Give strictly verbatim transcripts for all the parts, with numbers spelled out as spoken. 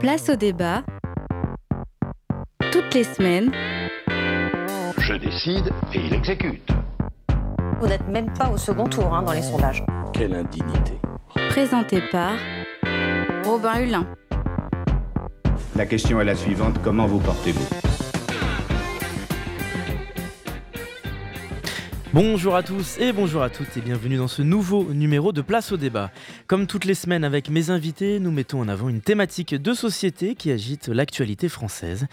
Place au débat, toutes les semaines. Je décide et il exécute. Vous n'êtes même pas au second tour hein, dans les sondages. Quelle indignité. Présenté par Robin Hulin. La question est la suivante, comment vous portez-vous ? Bonjour à tous et bonjour à toutes et bienvenue dans ce nouveau numéro de Place au débat. Comme toutes les semaines avec mes invités, nous mettons en avant une thématique de société qui agite l'actualité française.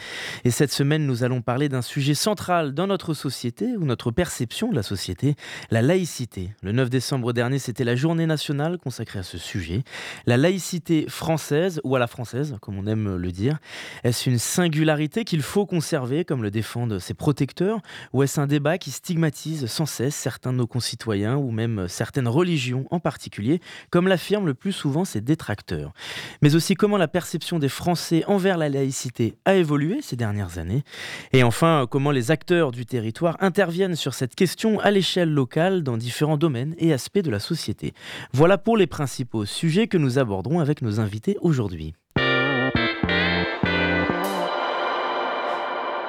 Et cette semaine, nous allons parler d'un sujet central dans notre société ou notre perception de la société, la laïcité. Le neuf décembre dernier, c'était la journée nationale consacrée à ce sujet. La laïcité française, ou à la française, comme on aime le dire, est-ce une singularité qu'il faut conserver, comme le défendent ses protecteurs, ou est-ce un débat qui stigmatise sans certains de nos concitoyens ou même certaines religions en particulier, comme l'affirment le plus souvent ses détracteurs. Mais aussi comment la perception des Français envers la laïcité a évolué ces dernières années. Et enfin, comment les acteurs du territoire interviennent sur cette question à l'échelle locale dans différents domaines et aspects de la société. Voilà pour les principaux sujets que nous aborderons avec nos invités aujourd'hui.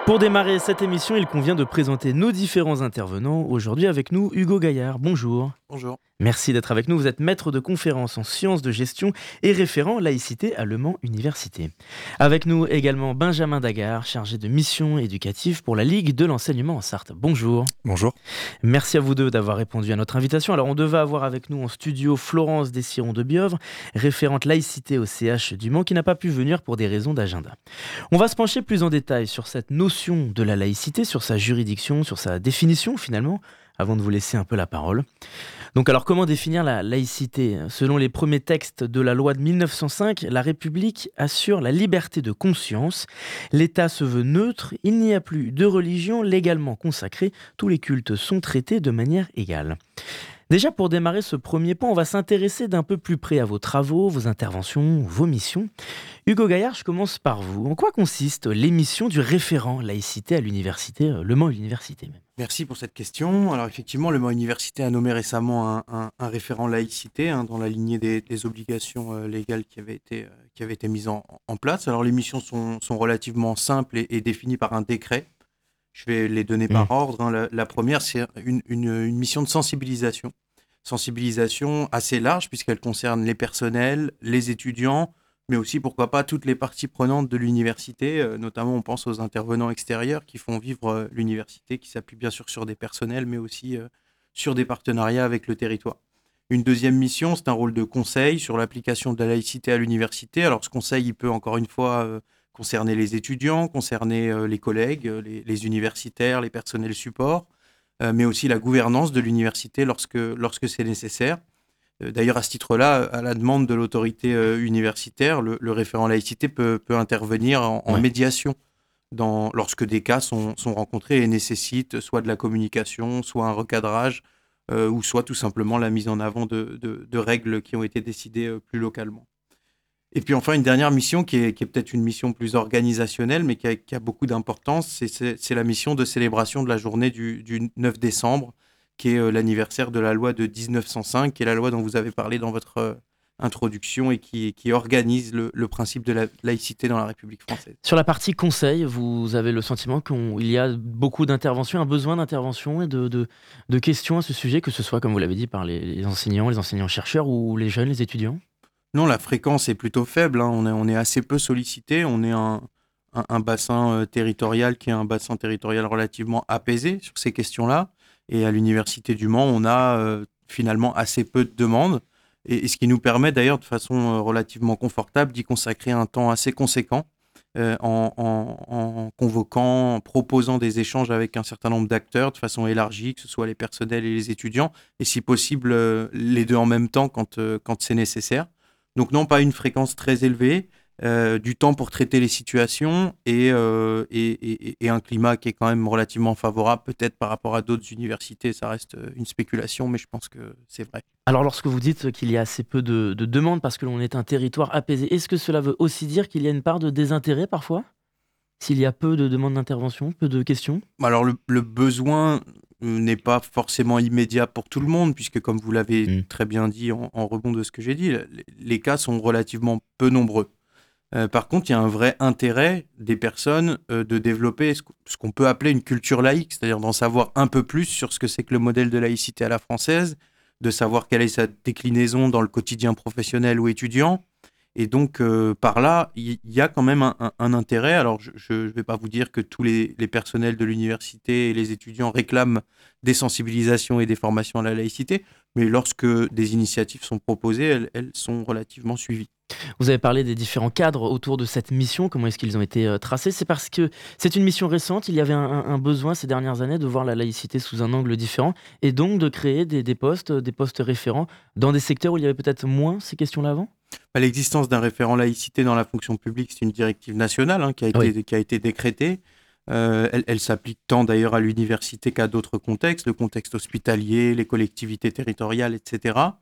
Pour démarrer cette émission, il convient de présenter nos différents intervenants. Aujourd'hui avec nous, Hugo Gaillard. Bonjour. Bonjour. Merci d'être avec nous. Vous êtes maître de conférences en sciences de gestion et référent laïcité à Le Mans Université. Avec nous également Benjamin Dagar, chargé de mission éducative pour la Ligue de l'enseignement en Sarthe. Bonjour. Bonjour. Merci à vous deux d'avoir répondu à notre invitation. Alors, on devait avoir avec nous en studio Florence Desirons de Bièvre, référente laïcité au C H du Mans, qui n'a pas pu venir pour des raisons d'agenda. On va se pencher plus en détail sur cette notion de la laïcité, sur sa juridiction, sur sa définition finalement, avant de vous laisser un peu la parole. Donc alors comment définir la laïcité ? Selon les premiers textes de la loi de mille neuf cent cinq, la République assure la liberté de conscience, l'État se veut neutre, il n'y a plus de religion légalement consacrée, tous les cultes sont traités de manière égale. Déjà pour démarrer ce premier point, on va s'intéresser d'un peu plus près à vos travaux, vos interventions, vos missions. Hugo Gaillard, je commence par vous. En quoi consiste l'émission du référent laïcité à l'université, Le Mans Université même ? Merci pour cette question. Alors effectivement, Le Mans Université a nommé récemment un, un, un référent laïcité hein, dans la lignée des, des obligations euh, légales qui avaient été, euh, qui avaient été mises en, en place. Alors les missions sont, sont relativement simples et, et définies par un décret. Je vais les donner par ordre. Hein. La, la première, c'est une, une, une mission de sensibilisation. Sensibilisation assez large puisqu'elle concerne les personnels, les étudiants, mais aussi, pourquoi pas, toutes les parties prenantes de l'université. Euh, notamment, on pense aux intervenants extérieurs qui font vivre euh, l'université, qui s'appuient bien sûr sur des personnels, mais aussi euh, sur des partenariats avec le territoire. Une deuxième mission, c'est un rôle de conseil sur l'application de la laïcité à l'université. Alors, ce conseil, il peut encore une fois... Euh, concerner les étudiants, concerner euh, les collègues, les, les universitaires, les personnels support, euh, mais aussi la gouvernance de l'université lorsque, lorsque c'est nécessaire. Euh, d'ailleurs, à ce titre-là, à la demande de l'autorité euh, universitaire, le, le référent laïcité peut, peut intervenir en, en ouais. médiation dans, lorsque des cas sont, sont rencontrés et nécessitent soit de la communication, soit un recadrage, euh, ou soit tout simplement la mise en avant de, de, de règles qui ont été décidées euh, plus localement. Et puis enfin, une dernière mission qui est, qui est peut-être une mission plus organisationnelle, mais qui a, qui a beaucoup d'importance, c'est, c'est, c'est la mission de célébration de la journée du, du neuf décembre, qui est euh, l'anniversaire de la loi de dix-neuf cent cinq, qui est la loi dont vous avez parlé dans votre euh, introduction et qui, qui organise le, le principe de la laïcité dans la République française. Sur la partie conseil, vous avez le sentiment qu'il y a beaucoup d'interventions, un besoin d'intervention et de, de, de questions à ce sujet, que ce soit, comme vous l'avez dit, par les, les enseignants, les enseignants-chercheurs ou les jeunes, les étudiants ? Non, la fréquence est plutôt faible, hein. on, est, on est assez peu sollicité, on est un, un, un bassin euh, territorial qui est un bassin territorial relativement apaisé sur ces questions-là, et à l'Université du Mans, on a euh, finalement assez peu de demandes, et, et ce qui nous permet d'ailleurs de façon euh, relativement confortable d'y consacrer un temps assez conséquent, euh, en, en, en convoquant, en proposant des échanges avec un certain nombre d'acteurs de façon élargie, que ce soit les personnels et les étudiants, et si possible euh, les deux en même temps quand, euh, quand c'est nécessaire. Donc non, pas une fréquence très élevée, euh, du temps pour traiter les situations et, euh, et, et, et un climat qui est quand même relativement favorable, peut-être par rapport à d'autres universités, ça reste une spéculation, mais je pense que c'est vrai. Alors lorsque vous dites qu'il y a assez peu de, de demandes parce que l'on est un territoire apaisé, est-ce que cela veut aussi dire qu'il y a une part de désintérêt parfois ? S'il y a peu de demandes d'intervention, peu de questions ? Alors le, le besoin... n'est pas forcément immédiat pour tout le monde, puisque comme vous l'avez mmh. très bien dit en, en rebond de ce que j'ai dit, les, les cas sont relativement peu nombreux. Euh, par contre, il y a un vrai intérêt des personnes euh, de développer ce qu'on peut appeler une culture laïque, c'est-à-dire d'en savoir un peu plus sur ce que c'est que le modèle de laïcité à la française, de savoir quelle est sa déclinaison dans le quotidien professionnel ou étudiant. Et donc, euh, par là, il y, y a quand même un, un, un intérêt. Alors, je ne vais pas vous dire que tous les, les personnels de l'université et les étudiants réclament des sensibilisations et des formations à la laïcité, mais lorsque des initiatives sont proposées, elles, elles sont relativement suivies. Vous avez parlé des différents cadres autour de cette mission, comment est-ce qu'ils ont été euh, tracés? C'est parce que c'est une mission récente, il y avait un, un besoin ces dernières années de voir la laïcité sous un angle différent et donc de créer des, des postes, des postes référents dans des secteurs où il y avait peut-être moins ces questions-là avant. Bah, l'existence d'un référent laïcité dans la fonction publique, c'est une directive nationale hein, qui, a été, oui. qui a été décrétée. Euh, elle, elle s'applique tant d'ailleurs à l'université qu'à d'autres contextes, le contexte hospitalier, les collectivités territoriales, et cetera.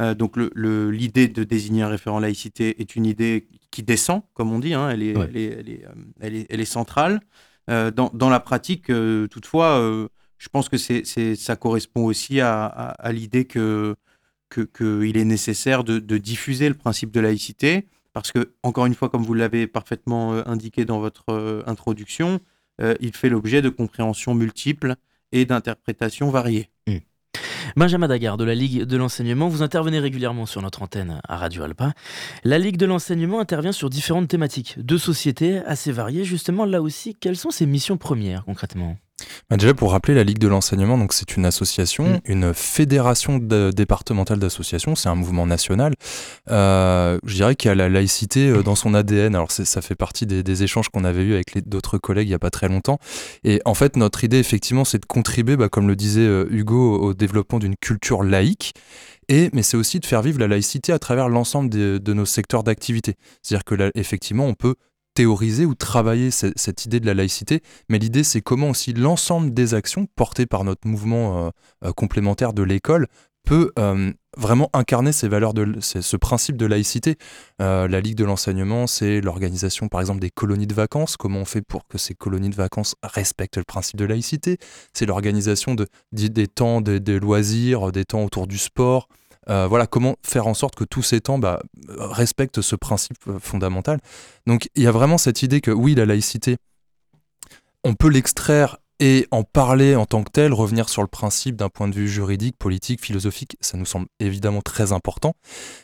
Euh, donc le, le, l'idée de désigner un référent laïcité est une idée qui descend, comme on dit, hein, elle, est, ouais. elle, est, elle, est, elle, est, elle est centrale. Euh, dans, dans la pratique, euh, toutefois, euh, je pense que c'est, c'est, ça correspond aussi à, à, à l'idée que, que, que il est nécessaire de, de diffuser le principe de laïcité, parce que, encore une fois, comme vous l'avez parfaitement euh, indiqué dans votre euh, introduction, euh, il fait l'objet de compréhensions multiples et d'interprétations variées. Mmh. Benjamin Dagar de la Ligue de l'enseignement, vous intervenez régulièrement sur notre antenne à Radio Alpa. La Ligue de l'enseignement intervient sur différentes thématiques de société assez variées. Justement, là aussi, quelles sont ses missions premières concrètement ? Bah déjà, pour rappeler, la Ligue de l'enseignement, donc c'est une association, mmh. une fédération de, départementale d'associations, c'est un mouvement national. Euh, je dirais qu'il y a la laïcité dans son A D N. Alors, c'est, ça fait partie des, des échanges qu'on avait eus avec les, d'autres collègues il n'y a pas très longtemps. Et en fait, notre idée, effectivement, c'est de contribuer, bah, comme le disait Hugo, au développement d'une culture laïque. Et, mais c'est aussi de faire vivre la laïcité à travers l'ensemble des, de nos secteurs d'activité. C'est-à-dire que là, effectivement, on peut théoriser ou travailler cette, cette idée de la laïcité, mais l'idée c'est comment aussi l'ensemble des actions portées par notre mouvement euh, complémentaire de l'école peut euh, vraiment incarner ces valeurs de, ces, ce principe de laïcité. Euh, la Ligue de l'enseignement, c'est l'organisation par exemple des colonies de vacances, comment on fait pour que ces colonies de vacances respectent le principe de laïcité, c'est l'organisation de, de, des temps des, des loisirs, des temps autour du sport. Euh, voilà, comment faire en sorte que tous ces temps bah, respectent ce principe fondamental. Donc il y a vraiment cette idée que oui, la laïcité, on peut l'extraire et en parler en tant que tel, revenir sur le principe d'un point de vue juridique, politique, philosophique, ça nous semble évidemment très important,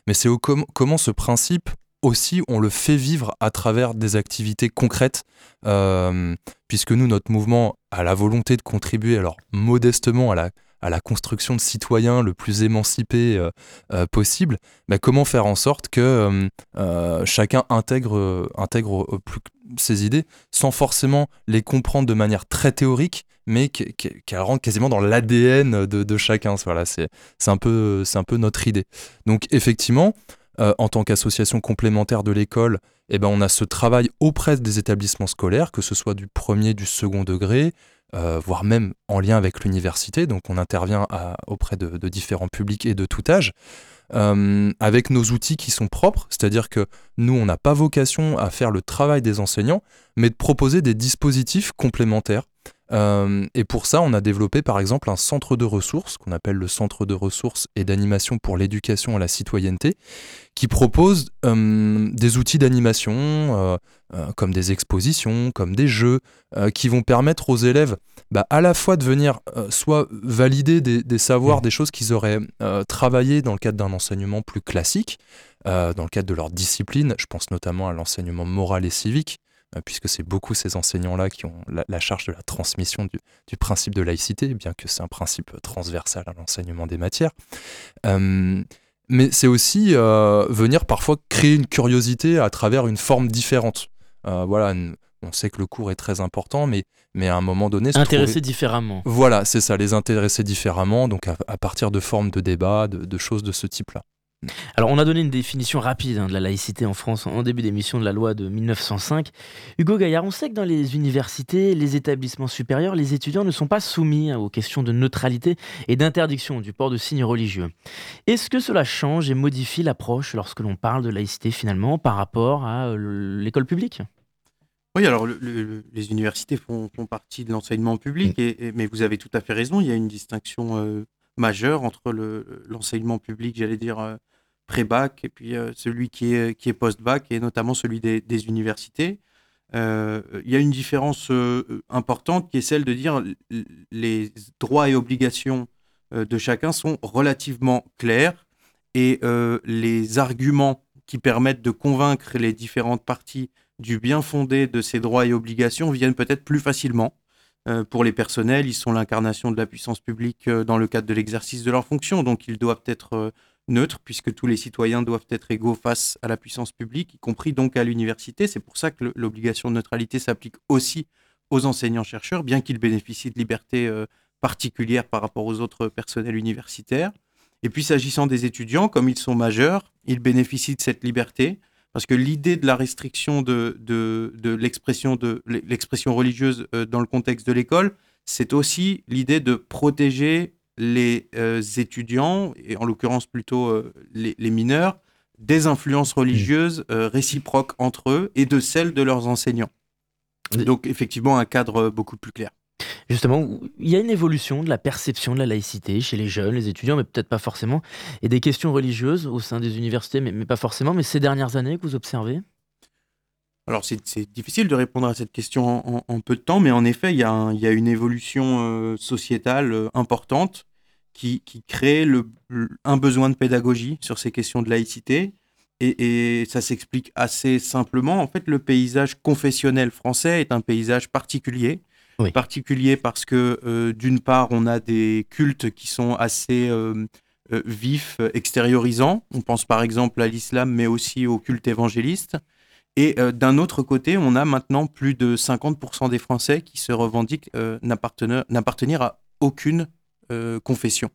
mais c'est au com- comment ce principe aussi on le fait vivre à travers des activités concrètes, euh, puisque nous, notre mouvement a la volonté de contribuer, alors modestement, à la à la construction de citoyens le plus émancipé euh, euh, possible, bah comment faire en sorte que euh, chacun intègre, euh, intègre au, au plus ces idées sans forcément les comprendre de manière très théorique, mais qu'elles qui rentrent quasiment dans l'A D N de, de chacun. Voilà, c'est, c'est, un peu, c'est un peu notre idée. Donc effectivement, euh, en tant qu'association complémentaire de l'école, eh ben on a ce travail auprès des établissements scolaires, que ce soit du premier, du second degré, Euh, voire même en lien avec l'université, donc on intervient à, auprès de, de différents publics et de tout âge, euh, avec nos outils qui sont propres, c'est-à-dire que nous, on n'a pas vocation à faire le travail des enseignants, mais de proposer des dispositifs complémentaires. Euh, et pour ça, on a développé par exemple un centre de ressources, qu'on appelle le centre de ressources et d'animation pour l'éducation à la citoyenneté, qui propose euh, des outils d'animation, euh, euh, comme des expositions, comme des jeux, euh, qui vont permettre aux élèves bah, à la fois de venir euh, soit valider des, des savoirs, des choses qu'ils auraient euh, travaillées dans le cadre d'un enseignement plus classique, euh, dans le cadre de leur discipline, je pense notamment à l'enseignement moral et civique, puisque c'est beaucoup ces enseignants-là qui ont la, la charge de la transmission du, du principe de laïcité, bien que c'est un principe transversal à l'enseignement des matières. Euh, mais c'est aussi euh, venir parfois créer une curiosité à travers une forme différente. Euh, voilà, une, on sait que le cours est très important, mais, mais à un moment donné... Intéresser trouver... différemment. Voilà, c'est ça, les intéresser différemment, donc à, à partir de formes de débat, de, de choses de ce type-là. Alors on a donné une définition rapide hein, de la laïcité en France en début d'émission de la loi de mille neuf cent cinq. Hugo Gaillard, on sait que dans les universités, les établissements supérieurs, les étudiants ne sont pas soumis hein, aux questions de neutralité et d'interdiction du port de signes religieux. Est-ce que cela change et modifie l'approche lorsque l'on parle de laïcité finalement par rapport à euh, l'école publique ? Oui, alors le, le, les universités font, font partie de l'enseignement public, et, et, mais vous avez tout à fait raison, il y a une distinction... Euh... majeure entre le, l'enseignement public, j'allais dire, euh, pré-bac et puis euh, celui qui est, qui est post-bac, et notamment celui des, des universités. Euh, il y a une différence euh, importante qui est celle de dire les droits et obligations euh, de chacun sont relativement clairs, et euh, les arguments qui permettent de convaincre les différentes parties du bien fondé de ces droits et obligations viennent peut-être plus facilement. Euh, pour les personnels, ils sont l'incarnation de la puissance publique euh, dans le cadre de l'exercice de leurs fonctions, donc ils doivent être euh, neutres, puisque tous les citoyens doivent être égaux face à la puissance publique, y compris donc à l'université. C'est pour ça que le, l'obligation de neutralité s'applique aussi aux enseignants-chercheurs, bien qu'ils bénéficient de libertés euh, particulières par rapport aux autres personnels universitaires. Et puis s'agissant des étudiants, comme ils sont majeurs, ils bénéficient de cette liberté, parce que l'idée de la restriction de, de, de, l'expression, de l'expression religieuse euh, dans le contexte de l'école, c'est aussi l'idée de protéger les euh, étudiants, et en l'occurrence plutôt euh, les, les mineurs, des influences religieuses euh, réciproques entre eux et de celles de leurs enseignants. Donc effectivement un cadre beaucoup plus clair. Justement, il y a une évolution de la perception de la laïcité chez les jeunes, les étudiants, mais peut-être pas forcément, et des questions religieuses au sein des universités, mais, mais pas forcément, mais ces dernières années que vous observez ? Alors c'est, c'est difficile de répondre à cette question en, en, en peu de temps, mais en effet, il y a, un, il y a une évolution euh, sociétale euh, importante qui, qui crée le, le, un besoin de pédagogie sur ces questions de laïcité, et, et ça s'explique assez simplement. En fait, le paysage confessionnel français est un paysage particulier, oui. particulier parce que euh, d'une part, on a des cultes qui sont assez euh, euh, vifs, extériorisants. On pense par exemple à l'islam, mais aussi au culte évangéliste. Et euh, d'un autre côté, on a maintenant plus de cinquante pour cent des Français qui se revendiquent euh, n'appartenir, n'appartenir à aucune euh, confession.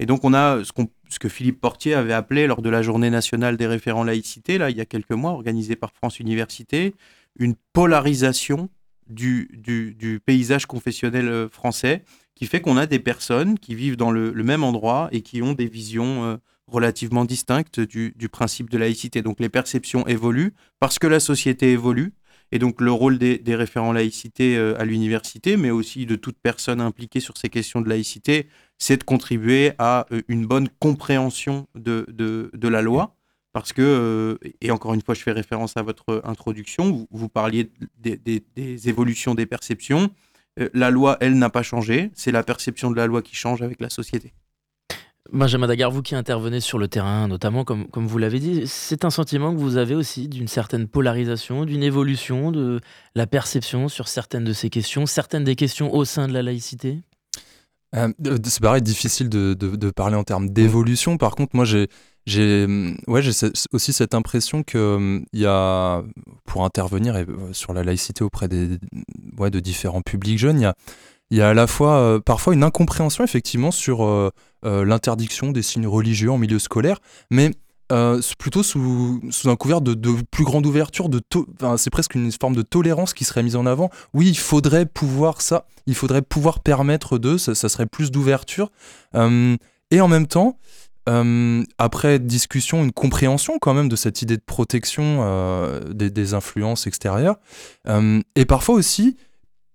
Et donc on a ce, qu'on, ce que Philippe Portier avait appelé lors de la Journée nationale des référents laïcité, là, il y a quelques mois, organisée par France Université, une polarisation du, du, du paysage confessionnel français, qui fait qu'on a des personnes qui vivent dans le, le même endroit et qui ont des visions euh, relativement distinctes du, du principe de laïcité. Donc les perceptions évoluent parce que la société évolue, et donc le rôle des, des référents laïcité à l'université, mais aussi de toute personne impliquée sur ces questions de laïcité, c'est de contribuer à une bonne compréhension de, de, de la loi, parce que, et encore une fois je fais référence à votre introduction, vous, vous parliez des, des, des évolutions des perceptions, la loi elle n'a pas changé, c'est la perception de la loi qui change avec la société. Benjamin Dagar, vous qui intervenez sur le terrain, notamment, comme, comme vous l'avez dit, c'est un sentiment que vous avez aussi d'une certaine polarisation, d'une évolution de la perception sur certaines de ces questions, certaines des questions au sein de la laïcité ? euh, C'est pareil, difficile de, de, de parler en termes d'évolution. Par contre, moi, j'ai, j'ai, ouais, j'ai aussi cette impression qu'il y a, pour intervenir sur la laïcité auprès des, ouais, de différents publics jeunes, il y a... Il y a à la fois euh, parfois une incompréhension effectivement sur euh, euh, l'interdiction des signes religieux en milieu scolaire, mais euh, plutôt sous, sous un couvert de, de plus grande ouverture, de to- enfin, c'est presque une forme de tolérance qui serait mise en avant. Oui, il faudrait pouvoir ça, il faudrait pouvoir permettre de, ça, ça serait plus d'ouverture. Euh, et en même temps, euh, après discussion, une compréhension quand même de cette idée de protection euh, des, des influences extérieures, euh, et parfois aussi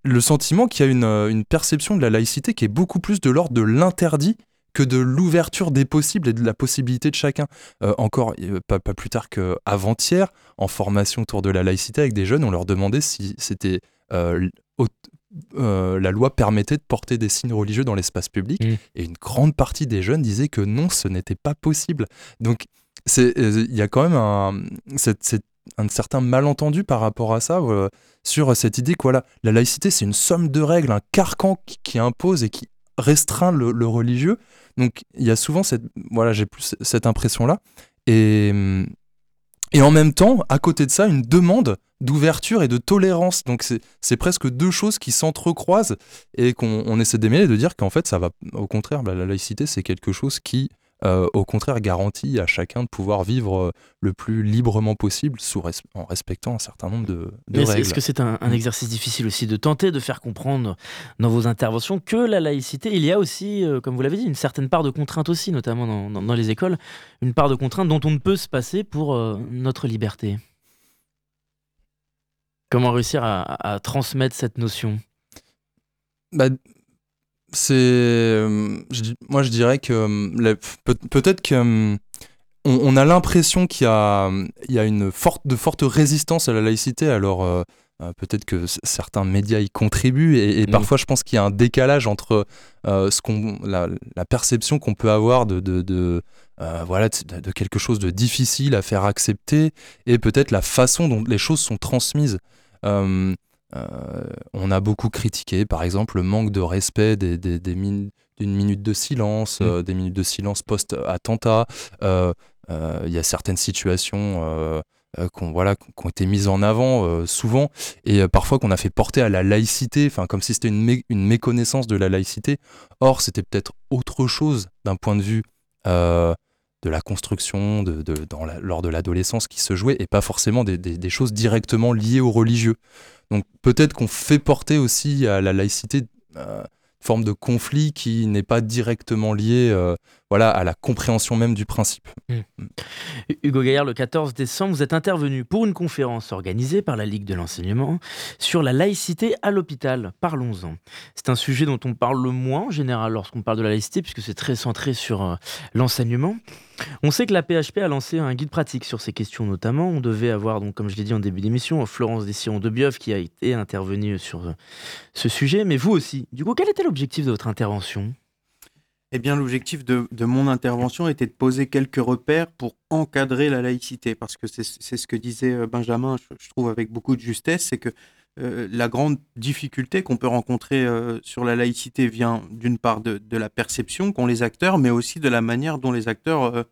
le sentiment qu'il y a une, une perception de la laïcité qui est beaucoup plus de l'ordre de l'interdit que de l'ouverture des possibles et de la possibilité de chacun. Euh, encore, pas, pas plus tard qu'avant-hier, en formation autour de la laïcité avec des jeunes, on leur demandait si c'était euh, au, euh, la loi permettait de porter des signes religieux dans l'espace public, mmh. et une grande partie des jeunes disaient que non, ce n'était pas possible. Donc, il euh, y a quand même un, cette, cette un certain malentendu par rapport à ça, euh, sur cette idée que voilà, la laïcité c'est une somme de règles, un carcan qui, qui impose et qui restreint le, le religieux. Donc il y a souvent cette, voilà, j'ai plus cette impression là, et, et en même temps à côté de ça une demande d'ouverture et de tolérance. Donc c'est, c'est presque deux choses qui s'entrecroisent et qu'on on essaie d'émêler, de dire qu'en fait ça va au contraire, bah, la laïcité c'est quelque chose qui Euh, au contraire, garantit à chacun de pouvoir vivre euh, le plus librement possible sous res- en respectant un certain nombre de, de règles. Est-ce que c'est un, un exercice difficile aussi de tenter de faire comprendre dans vos interventions que la laïcité, il y a aussi, euh, comme vous l'avez dit, une certaine part de contrainte aussi, notamment dans, dans, dans les écoles, une part de contrainte dont on ne peut se passer pour euh, notre liberté. Comment réussir à, à transmettre cette notion ? Bah, C'est, euh, je, moi je dirais que euh, la, peut, peut-être que euh, on, on a l'impression qu'il y a, il y a une forte, de forte résistance à la laïcité, alors euh, peut-être que c- certains médias y contribuent, et, et parfois je pense qu'il y a un décalage entre euh, ce qu'on, la, la perception qu'on peut avoir de... de, de Euh, voilà, de, de quelque chose de difficile à faire accepter et peut-être la façon dont les choses sont transmises. Euh, euh, on a beaucoup critiqué, par exemple, le manque de respect des, des, des min- d'une minute de silence, mmh. euh, des minutes de silence post-attentat. Il euh, euh, y a certaines situations euh, euh, qu'on, voilà, qui ont été mises en avant euh, souvent et euh, parfois qu'on a fait porter à la laïcité, comme si c'était une, mé- une méconnaissance de la laïcité. Or, c'était peut-être autre chose d'un point de vue Euh, de la construction de, de, dans la, lors de l'adolescence qui se jouait et pas forcément des, des, des choses directement liées aux religieux. Donc peut-être qu'on fait porter aussi à la laïcité euh, une forme de conflit qui n'est pas directement liée euh, voilà, à la compréhension même du principe. Mmh. Hugo Gaillard, le quatorze décembre, vous êtes intervenu pour une conférence organisée par la Ligue de l'enseignement sur la laïcité à l'hôpital. Parlons-en. C'est un sujet dont on parle le moins en général lorsqu'on parle de la laïcité puisque c'est très centré sur euh, l'enseignement. On sait que la P H P a lancé un guide pratique sur ces questions notamment. On devait avoir, donc, comme je l'ai dit en début d'émission, Florence Desirons de Bièvre qui a été intervenue sur euh, ce sujet, mais vous aussi. Du coup, quel était l'objectif de votre intervention ? Eh bien, l'objectif de, de mon intervention était de poser quelques repères pour encadrer la laïcité, parce que c'est, c'est ce que disait Benjamin, je, je trouve avec beaucoup de justesse, c'est que euh, la grande difficulté qu'on peut rencontrer euh, sur la laïcité vient d'une part de, de la perception qu'ont les acteurs, mais aussi de la manière dont les acteurs euh,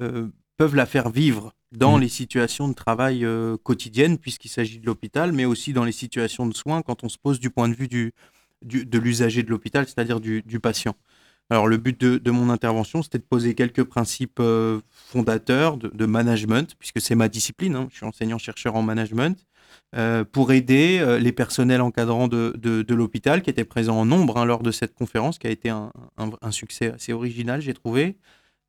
euh, peuvent la faire vivre dans mmh. les situations de travail euh, quotidiennes, puisqu'il s'agit de l'hôpital, mais aussi dans les situations de soins, quand on se pose du point de vue du, du, de l'usager de l'hôpital, c'est-à-dire du, du patient. Alors, le but de, de mon intervention, c'était de poser quelques principes euh, fondateurs de, de management, puisque c'est ma discipline, hein, je suis enseignant-chercheur en management, euh, pour aider euh, les personnels encadrants de, de, de l'hôpital, qui étaient présents en nombre hein, lors de cette conférence, qui a été un, un, un succès assez original, j'ai trouvé.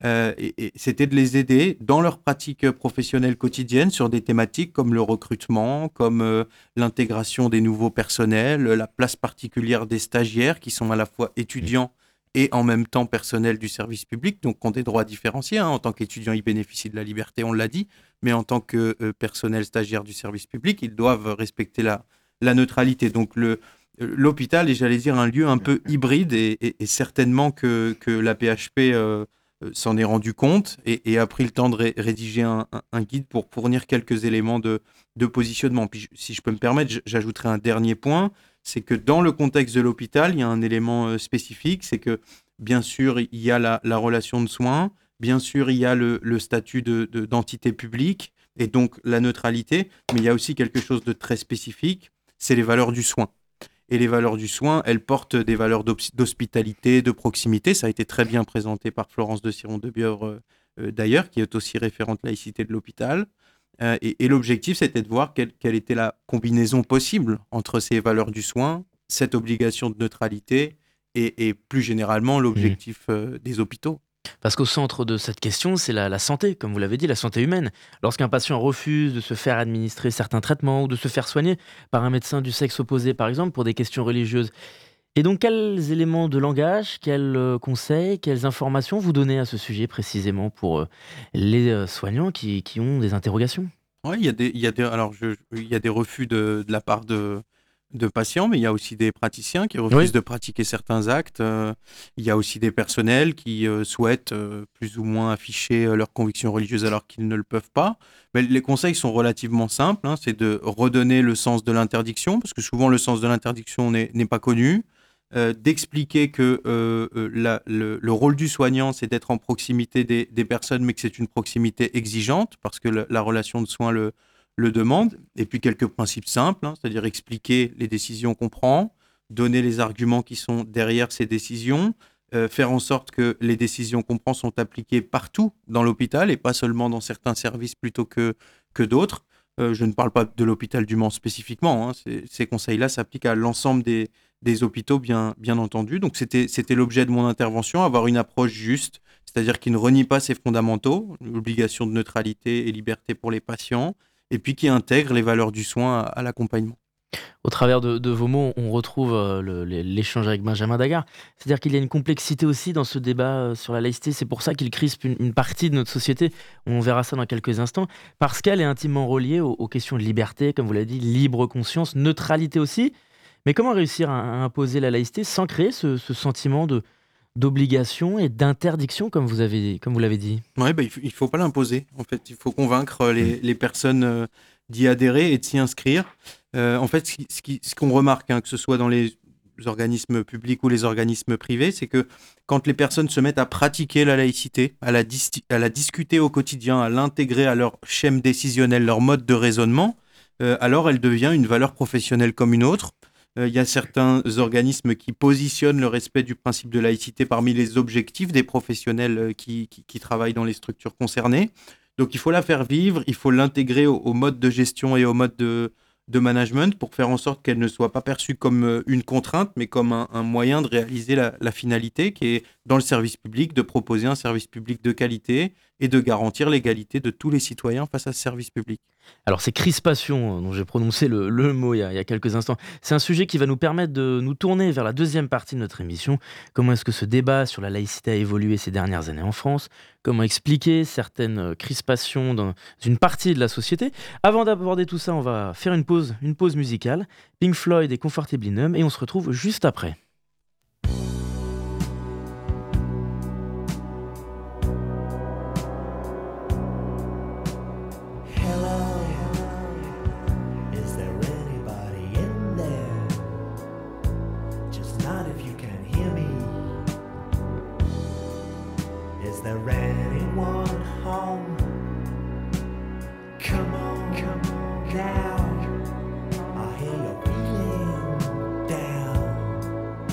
Euh, et, et c'était de les aider dans leur pratique professionnelle quotidienne sur des thématiques comme le recrutement, comme euh, l'intégration des nouveaux personnels, la place particulière des stagiaires qui sont à la fois étudiants et en même temps personnel du service public, donc qui ont des droits différenciés. Hein. En tant qu'étudiant, ils bénéficient de la liberté, on l'a dit, mais en tant que euh, personnel stagiaire du service public, ils doivent respecter la, la neutralité. Donc le, l'hôpital est, j'allais dire, un lieu un peu hybride et, et, et certainement que, que la P H P euh, s'en est rendu compte et, et a pris le temps de ré- rédiger un, un, un guide pour fournir quelques éléments de, de positionnement. Puis, si je peux me permettre, j'ajouterai un dernier point. C'est que dans le contexte de l'hôpital, il y a un élément spécifique, c'est que bien sûr, il y a la, la relation de soins, bien sûr, il y a le, le statut de, de, d'entité publique et donc la neutralité, mais il y a aussi quelque chose de très spécifique, c'est les valeurs du soin. Et les valeurs du soin, elles portent des valeurs d'hospitalité, de proximité, ça a été très bien présenté par Florence Desirons de Bièvre euh, d'ailleurs, qui est aussi référente laïcité de l'hôpital. Euh, et, et l'objectif, c'était de voir quelle, quelle était la combinaison possible entre ces valeurs du soin, cette obligation de neutralité et, et plus généralement l'objectif mmh. euh, des hôpitaux. Parce qu'au centre de cette question, c'est la, la santé, comme vous l'avez dit, la santé humaine. Lorsqu'un patient refuse de se faire administrer certains traitements ou de se faire soigner par un médecin du sexe opposé, par exemple, pour des questions religieuses. Et donc, quels éléments de langage, quels conseils, quelles informations vous donnez à ce sujet précisément pour les soignants qui, qui ont des interrogations ? Oui, il y a des, il y a des, alors je, il y a des refus de, de la part de, de patients, mais il y a aussi des praticiens qui refusent oui. de pratiquer certains actes. Il y a aussi des personnels qui souhaitent plus ou moins afficher leurs convictions religieuses alors qu'ils ne le peuvent pas. Mais les conseils sont relativement simples, hein, c'est de redonner le sens de l'interdiction, parce que souvent le sens de l'interdiction n'est, n'est pas connu. Euh, d'expliquer que euh, la, le, le rôle du soignant, c'est d'être en proximité des, des personnes, mais que c'est une proximité exigeante, parce que le, la relation de soins le, le demande. Et puis quelques principes simples, hein, c'est-à-dire expliquer les décisions qu'on prend, donner les arguments qui sont derrière ces décisions, euh, faire en sorte que les décisions qu'on prend sont appliquées partout dans l'hôpital, et pas seulement dans certains services plutôt que, que d'autres. Euh, je ne parle pas de l'hôpital du Mans spécifiquement, hein, ces, ces conseils-là s'appliquent à l'ensemble des... des hôpitaux, bien, bien entendu. Donc, c'était, c'était l'objet de mon intervention, avoir une approche juste, c'est-à-dire qui ne renie pas ses fondamentaux, l'obligation de neutralité et liberté pour les patients, et puis qui intègre les valeurs du soin à, à l'accompagnement. Au travers de, de vos mots, on retrouve euh, le, l'échange avec Benjamin Dagar. C'est-à-dire qu'il y a une complexité aussi dans ce débat sur la laïcité. C'est pour ça qu'il crispe une, une partie de notre société. On verra ça dans quelques instants. Parce qu'elle est intimement reliée aux, aux questions de liberté, comme vous l'avez dit, libre conscience, neutralité aussi. Mais comment réussir à, à imposer la laïcité sans créer ce, ce sentiment de, d'obligation et d'interdiction, comme vous, avez, comme vous l'avez dit ? Ouais, bah, il ne faut, faut pas l'imposer. En fait, il faut convaincre les, les personnes euh, d'y adhérer et de s'y inscrire. Euh, en fait, ce, qui, ce, qui, ce qu'on remarque, hein, que ce soit dans les organismes publics ou les organismes privés, c'est que quand les personnes se mettent à pratiquer la laïcité, à la, dis- à la discuter au quotidien, à l'intégrer à leur schème décisionnel, leur mode de raisonnement, euh, alors elle devient une valeur professionnelle comme une autre. Il euh, y a certains organismes qui positionnent le respect du principe de laïcité parmi les objectifs des professionnels qui, qui, qui travaillent dans les structures concernées. Donc il faut la faire vivre, il faut l'intégrer au, au mode de gestion et au mode de... de management pour faire en sorte qu'elle ne soit pas perçue comme une contrainte, mais comme un, un moyen de réaliser la, la finalité qui est, dans le service public, de proposer un service public de qualité et de garantir l'égalité de tous les citoyens face à ce service public. Alors ces crispations dont j'ai prononcé le, le mot il y, a, il y a quelques instants, c'est un sujet qui va nous permettre de nous tourner vers la deuxième partie de notre émission. Comment est-ce que ce débat sur la laïcité a évolué ces dernières années en France ? Comment expliquer certaines crispations dans une partie de la société ? Avant d'aborder tout ça, on va faire une pause, une pause musicale. Pink Floyd et Comfortably Numb, et on se retrouve juste après. Down, I hear you're feeling down.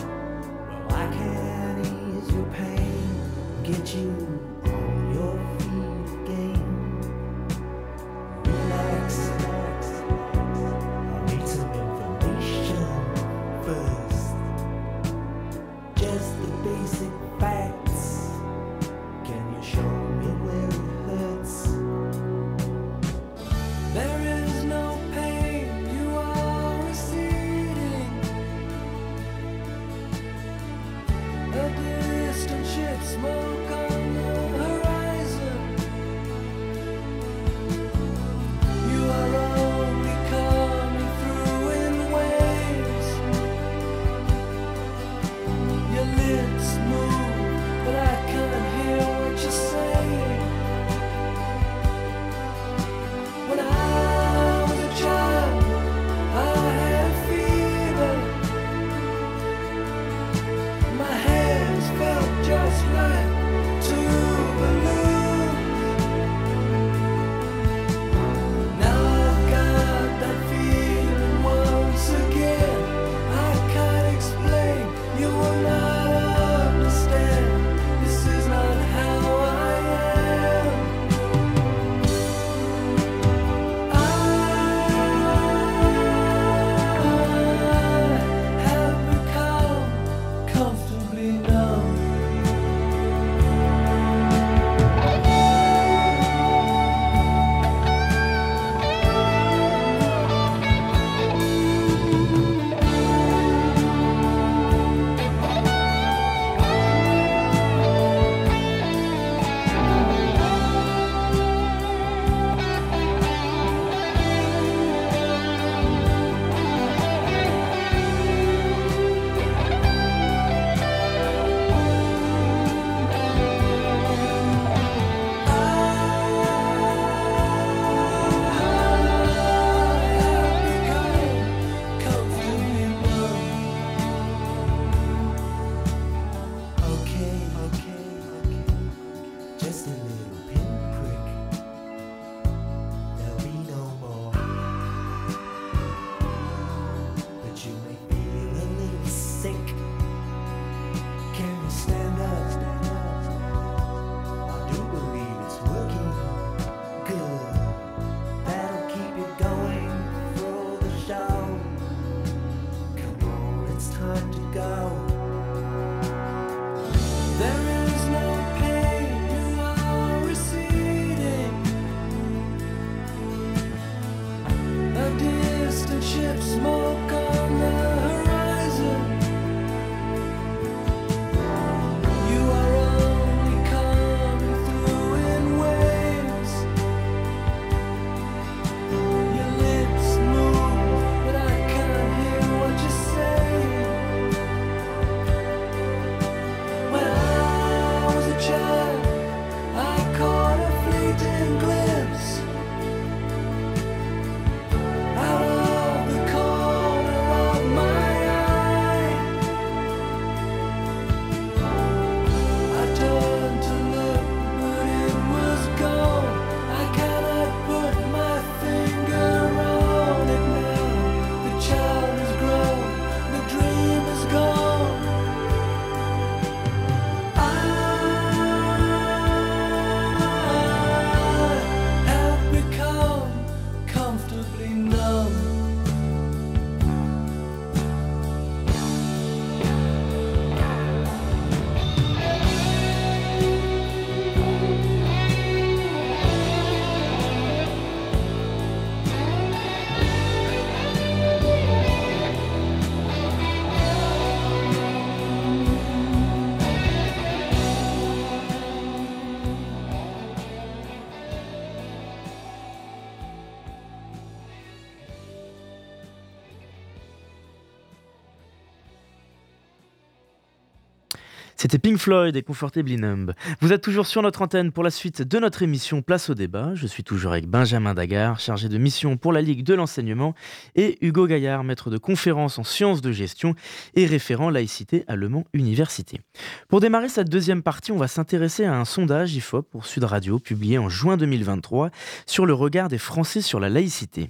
C'était Pink Floyd et Comfortably Numb. Vous êtes toujours sur notre antenne pour la suite de notre émission Place au débat. Je suis toujours avec Benjamin Dagar, chargé de mission pour la Ligue de l'enseignement, et Hugo Gaillard, maître de conférences en sciences de gestion et référent laïcité à Le Mans Université. Pour démarrer cette deuxième partie, on va s'intéresser à un sondage I F O P pour Sud Radio publié en juin deux mille vingt-trois sur le regard des Français sur la laïcité.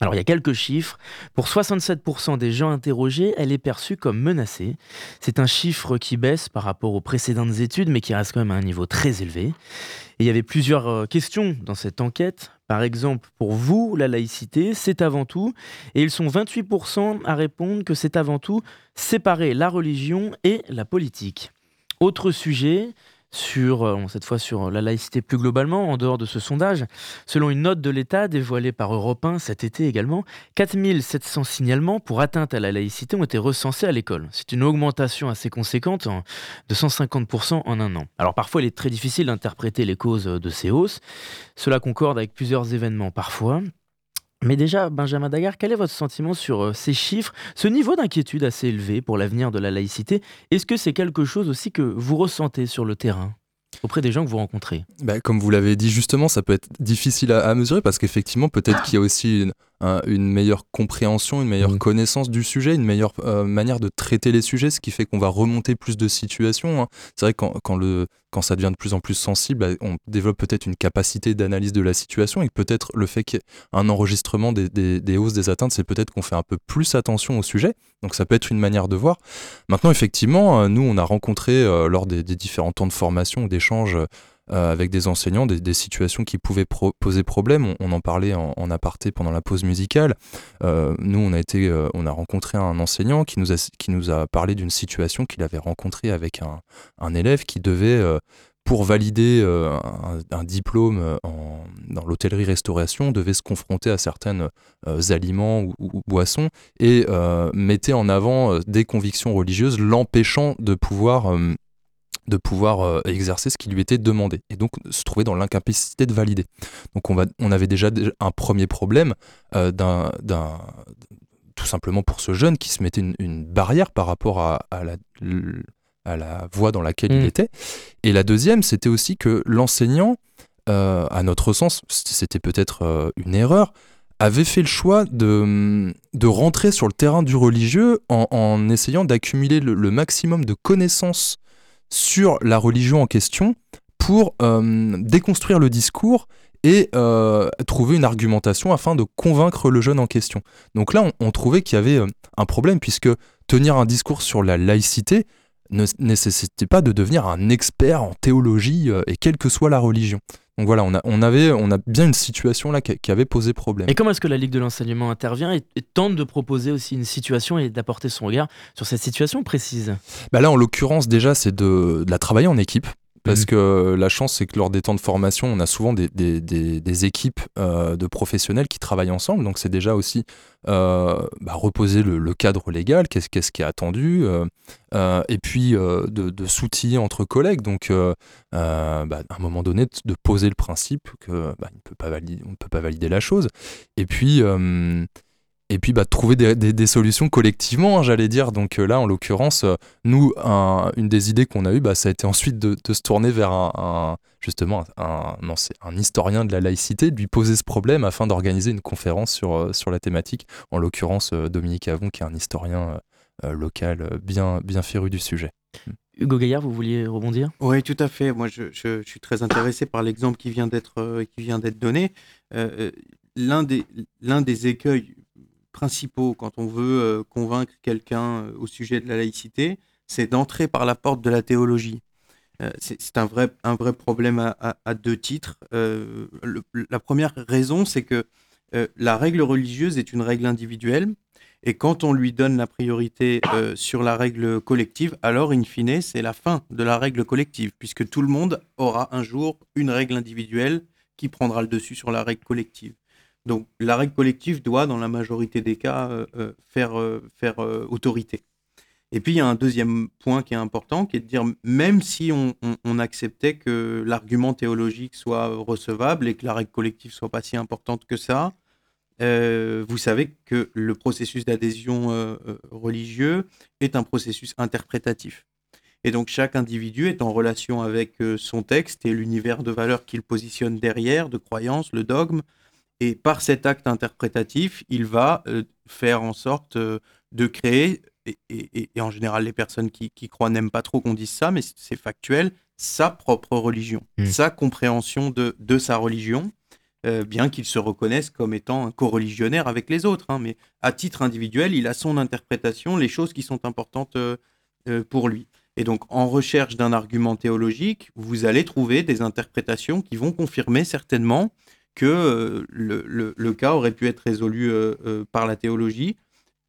Alors il y a quelques chiffres. Pour soixante-sept pour cent des gens interrogés, elle est perçue comme menacée. C'est un chiffre qui baisse par rapport aux précédentes études, mais qui reste quand même à un niveau très élevé. Et il y avait plusieurs questions dans cette enquête. Par exemple, pour vous, la laïcité, c'est avant tout, et ils sont vingt-huit pour cent à répondre que c'est avant tout séparer la religion et la politique. Autre sujet, sur, cette fois sur la laïcité plus globalement, en dehors de ce sondage, selon une note de l'État dévoilée par Europe un cet été également, quatre mille sept cents signalements pour atteinte à la laïcité ont été recensés à l'école. C'est une augmentation assez conséquente de cent cinquante pour cent en un an. Alors parfois, il est très difficile d'interpréter les causes de ces hausses. Cela concorde avec plusieurs événements parfois. Mais déjà, Benjamin Dagar, quel est votre sentiment sur ces chiffres, ce niveau d'inquiétude assez élevé pour l'avenir de la laïcité? Est-ce que c'est quelque chose aussi que vous ressentez sur le terrain auprès des gens que vous rencontrez? Bah, comme vous l'avez dit justement, ça peut être difficile à, à mesurer parce qu'effectivement, peut-être ah. qu'il y a aussi une, un, une meilleure compréhension, une meilleure mmh. connaissance du sujet, une meilleure euh, manière de traiter les sujets, ce qui fait qu'on va remonter plus de situations. Hein. C'est vrai que quand, quand, le, quand ça devient de plus en plus sensible, on développe peut-être une capacité d'analyse de la situation et peut-être le fait qu'il y ait un enregistrement des, des, des hausses des atteintes, c'est peut-être qu'on fait un peu plus attention au sujet. Donc ça peut être une manière de voir. Maintenant, effectivement, nous, on a rencontré euh, lors des, des différents temps de formation ou d'échanges euh, avec des enseignants, des, des situations qui pouvaient pro- poser problème. On, on en parlait en, en aparté pendant la pause musicale. Euh, nous, on a, été, euh, on a rencontré un enseignant qui nous a, qui nous a parlé d'une situation qu'il avait rencontrée avec un, un élève qui devait... Euh, pour valider euh, un, un diplôme en, dans l'hôtellerie-restauration, devait se confronter à certains euh, aliments ou, ou boissons et euh, mettait en avant euh, des convictions religieuses, l'empêchant de pouvoir, euh, de pouvoir euh, exercer ce qui lui était demandé et donc se trouver dans l'incapacité de valider. Donc on, va, on avait déjà un premier problème euh, d'un... d'un tout simplement pour ce jeune qui se mettait une, une barrière par rapport à, à la... Le, à la voie dans laquelle mmh. il était. Et la deuxième, c'était aussi que l'enseignant, euh, à notre sens, c'était peut-être euh, une erreur, avait fait le choix de, de rentrer sur le terrain du religieux en, en essayant d'accumuler le, le maximum de connaissances sur la religion en question pour euh, déconstruire le discours et euh, trouver une argumentation afin de convaincre le jeune en question. Donc là, on, on trouvait qu'il y avait un problème, puisque tenir un discours sur la laïcité ne nécessitait pas de devenir un expert en théologie euh, et quelle que soit la religion. Donc voilà, on a, on avait, on a bien une situation là qui, qui avait posé problème. Et comment est-ce que la Ligue de l'enseignement intervient et, et tente de proposer aussi une situation et d'apporter son regard sur cette situation précise? Bah là, en l'occurrence, déjà, c'est de, de la travailler en équipe. Parce mmh. que la chance, c'est que lors des temps de formation, on a souvent des, des, des, des équipes euh, de professionnels qui travaillent ensemble. Donc, c'est déjà aussi euh, bah, reposer le, le cadre légal, qu'est-ce, qu'est-ce qui est attendu, euh, euh, et puis euh, de, de s'outiller entre collègues. Donc, euh, euh, bah, à un moment donné, de poser le principe qu'on bah, ne peut pas valider la chose. Et puis... Euh, Et puis, bah, trouver des, des, des solutions collectivement, hein, j'allais dire. Donc euh, là, en l'occurrence, euh, nous, un, une des idées qu'on a eues, bah, ça a été ensuite de, de se tourner vers un, un justement un, non, c'est un historien de la laïcité, de lui poser ce problème afin d'organiser une conférence sur, euh, sur la thématique. En l'occurrence, euh, Dominique Avon, qui est un historien euh, local euh, bien, bien féru du sujet. Hugo Gaillard, vous vouliez rebondir ? Oui, tout à fait. Moi, je, je, je suis très intéressé par l'exemple qui vient d'être, euh, qui vient d'être donné. Euh, l'un des, l'un des écueils principaux quand on veut euh, convaincre quelqu'un euh, au sujet de la laïcité, c'est d'entrer par la porte de la théologie. Euh, c'est c'est un, vrai, un vrai problème à, à, à deux titres. Euh, le, la première raison, c'est que euh, la règle religieuse est une règle individuelle, et quand on lui donne la priorité euh, sur la règle collective, alors in fine, c'est la fin de la règle collective, puisque tout le monde aura un jour une règle individuelle qui prendra le dessus sur la règle collective. Donc, la règle collective doit, dans la majorité des cas, euh, faire, euh, faire euh, autorité. Et puis, il y a un deuxième point qui est important, qui est de dire, même si on, on, on acceptait que l'argument théologique soit recevable et que la règle collective ne soit pas si importante que ça, euh, vous savez que le processus d'adhésion euh, religieux est un processus interprétatif. Et donc chaque individu est en relation avec son texte et l'univers de valeurs qu'il positionne derrière, de croyances, le dogme. Et par cet acte interprétatif, il va euh, faire en sorte euh, de créer, et, et, et en général les personnes qui, qui croient n'aiment pas trop qu'on dise ça, mais c'est factuel, sa propre religion, mmh. sa compréhension de, de sa religion, euh, bien qu'il se reconnaisse comme étant un co-religionnaire avec les autres. Hein, mais à titre individuel, il a son interprétation, les choses qui sont importantes euh, euh, pour lui. Et donc, en recherche d'un argument théologique, vous allez trouver des interprétations qui vont confirmer certainement que euh, le, le, le cas aurait pu être résolu euh, euh, par la théologie,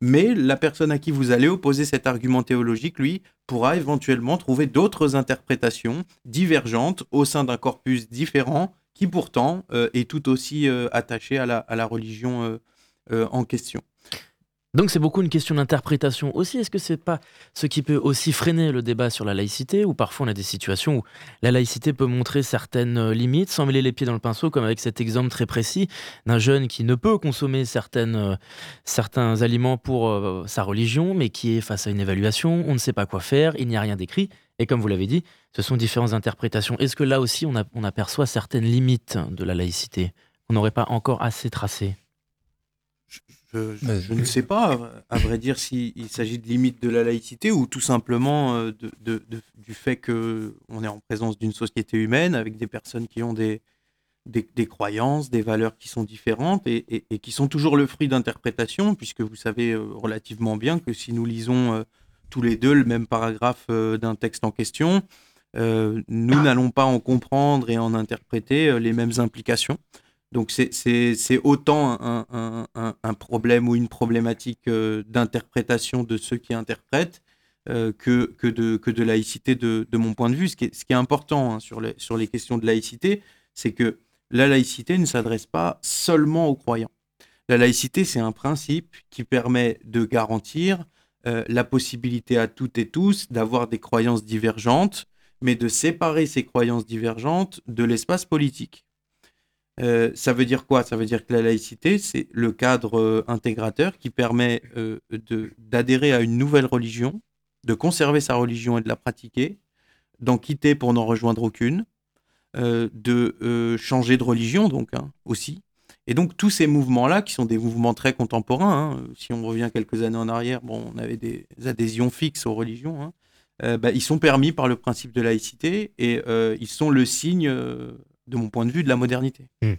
mais la personne à qui vous allez opposer cet argument théologique, lui, pourra éventuellement trouver d'autres interprétations divergentes au sein d'un corpus différent qui pourtant euh, est tout aussi euh, attaché à la, à la religion euh, euh, en question. Donc c'est beaucoup une question d'interprétation aussi. Est-ce que c'est pas ce qui peut aussi freiner le débat sur la laïcité, où parfois on a des situations où la laïcité peut montrer certaines limites, sans mêler les pieds dans le pinceau, comme avec cet exemple très précis d'un jeune qui ne peut consommer certaines, euh, certains aliments pour euh, sa religion, mais qui est face à une évaluation, on ne sait pas quoi faire, il n'y a rien d'écrit, et comme vous l'avez dit, ce sont différentes interprétations. Est-ce que là aussi on, a, on aperçoit certaines limites de la laïcité qu'on n'aurait pas encore assez tracées ? Je, je, je ne sais pas, à vrai dire, s'il s'agit de limites de la laïcité ou tout simplement de, de, de, du fait qu'on est en présence d'une société humaine avec des personnes qui ont des, des, des croyances, des valeurs qui sont différentes et, et, et qui sont toujours le fruit d'interprétations, puisque vous savez relativement bien que si nous lisons tous les deux le même paragraphe d'un texte en question, nous n'allons pas en comprendre et en interpréter les mêmes implications. Donc c'est, c'est, c'est autant un, un, un, un problème ou une problématique euh, d'interprétation de ceux qui interprètent euh, que, que, de, que de laïcité de, de mon point de vue. Ce qui est, ce qui est important hein, sur, les, sur les questions de laïcité, c'est que la laïcité ne s'adresse pas seulement aux croyants. La laïcité, c'est un principe qui permet de garantir euh, la possibilité à toutes et tous d'avoir des croyances divergentes, mais de séparer ces croyances divergentes de l'espace politique. Euh, ça veut dire quoi ? Ça veut dire que la laïcité, c'est le cadre euh, intégrateur qui permet euh, de, d'adhérer à une nouvelle religion, de conserver sa religion et de la pratiquer, d'en quitter pour n'en rejoindre aucune, euh, de euh, changer de religion donc hein, aussi. Et donc tous ces mouvements-là, qui sont des mouvements très contemporains, hein, si on revient quelques années en arrière, bon, on avait des adhésions fixes aux religions, hein, euh, bah, ils sont permis par le principe de laïcité et euh, ils sont le signe... Euh, de mon point de vue, de la modernité. Mmh.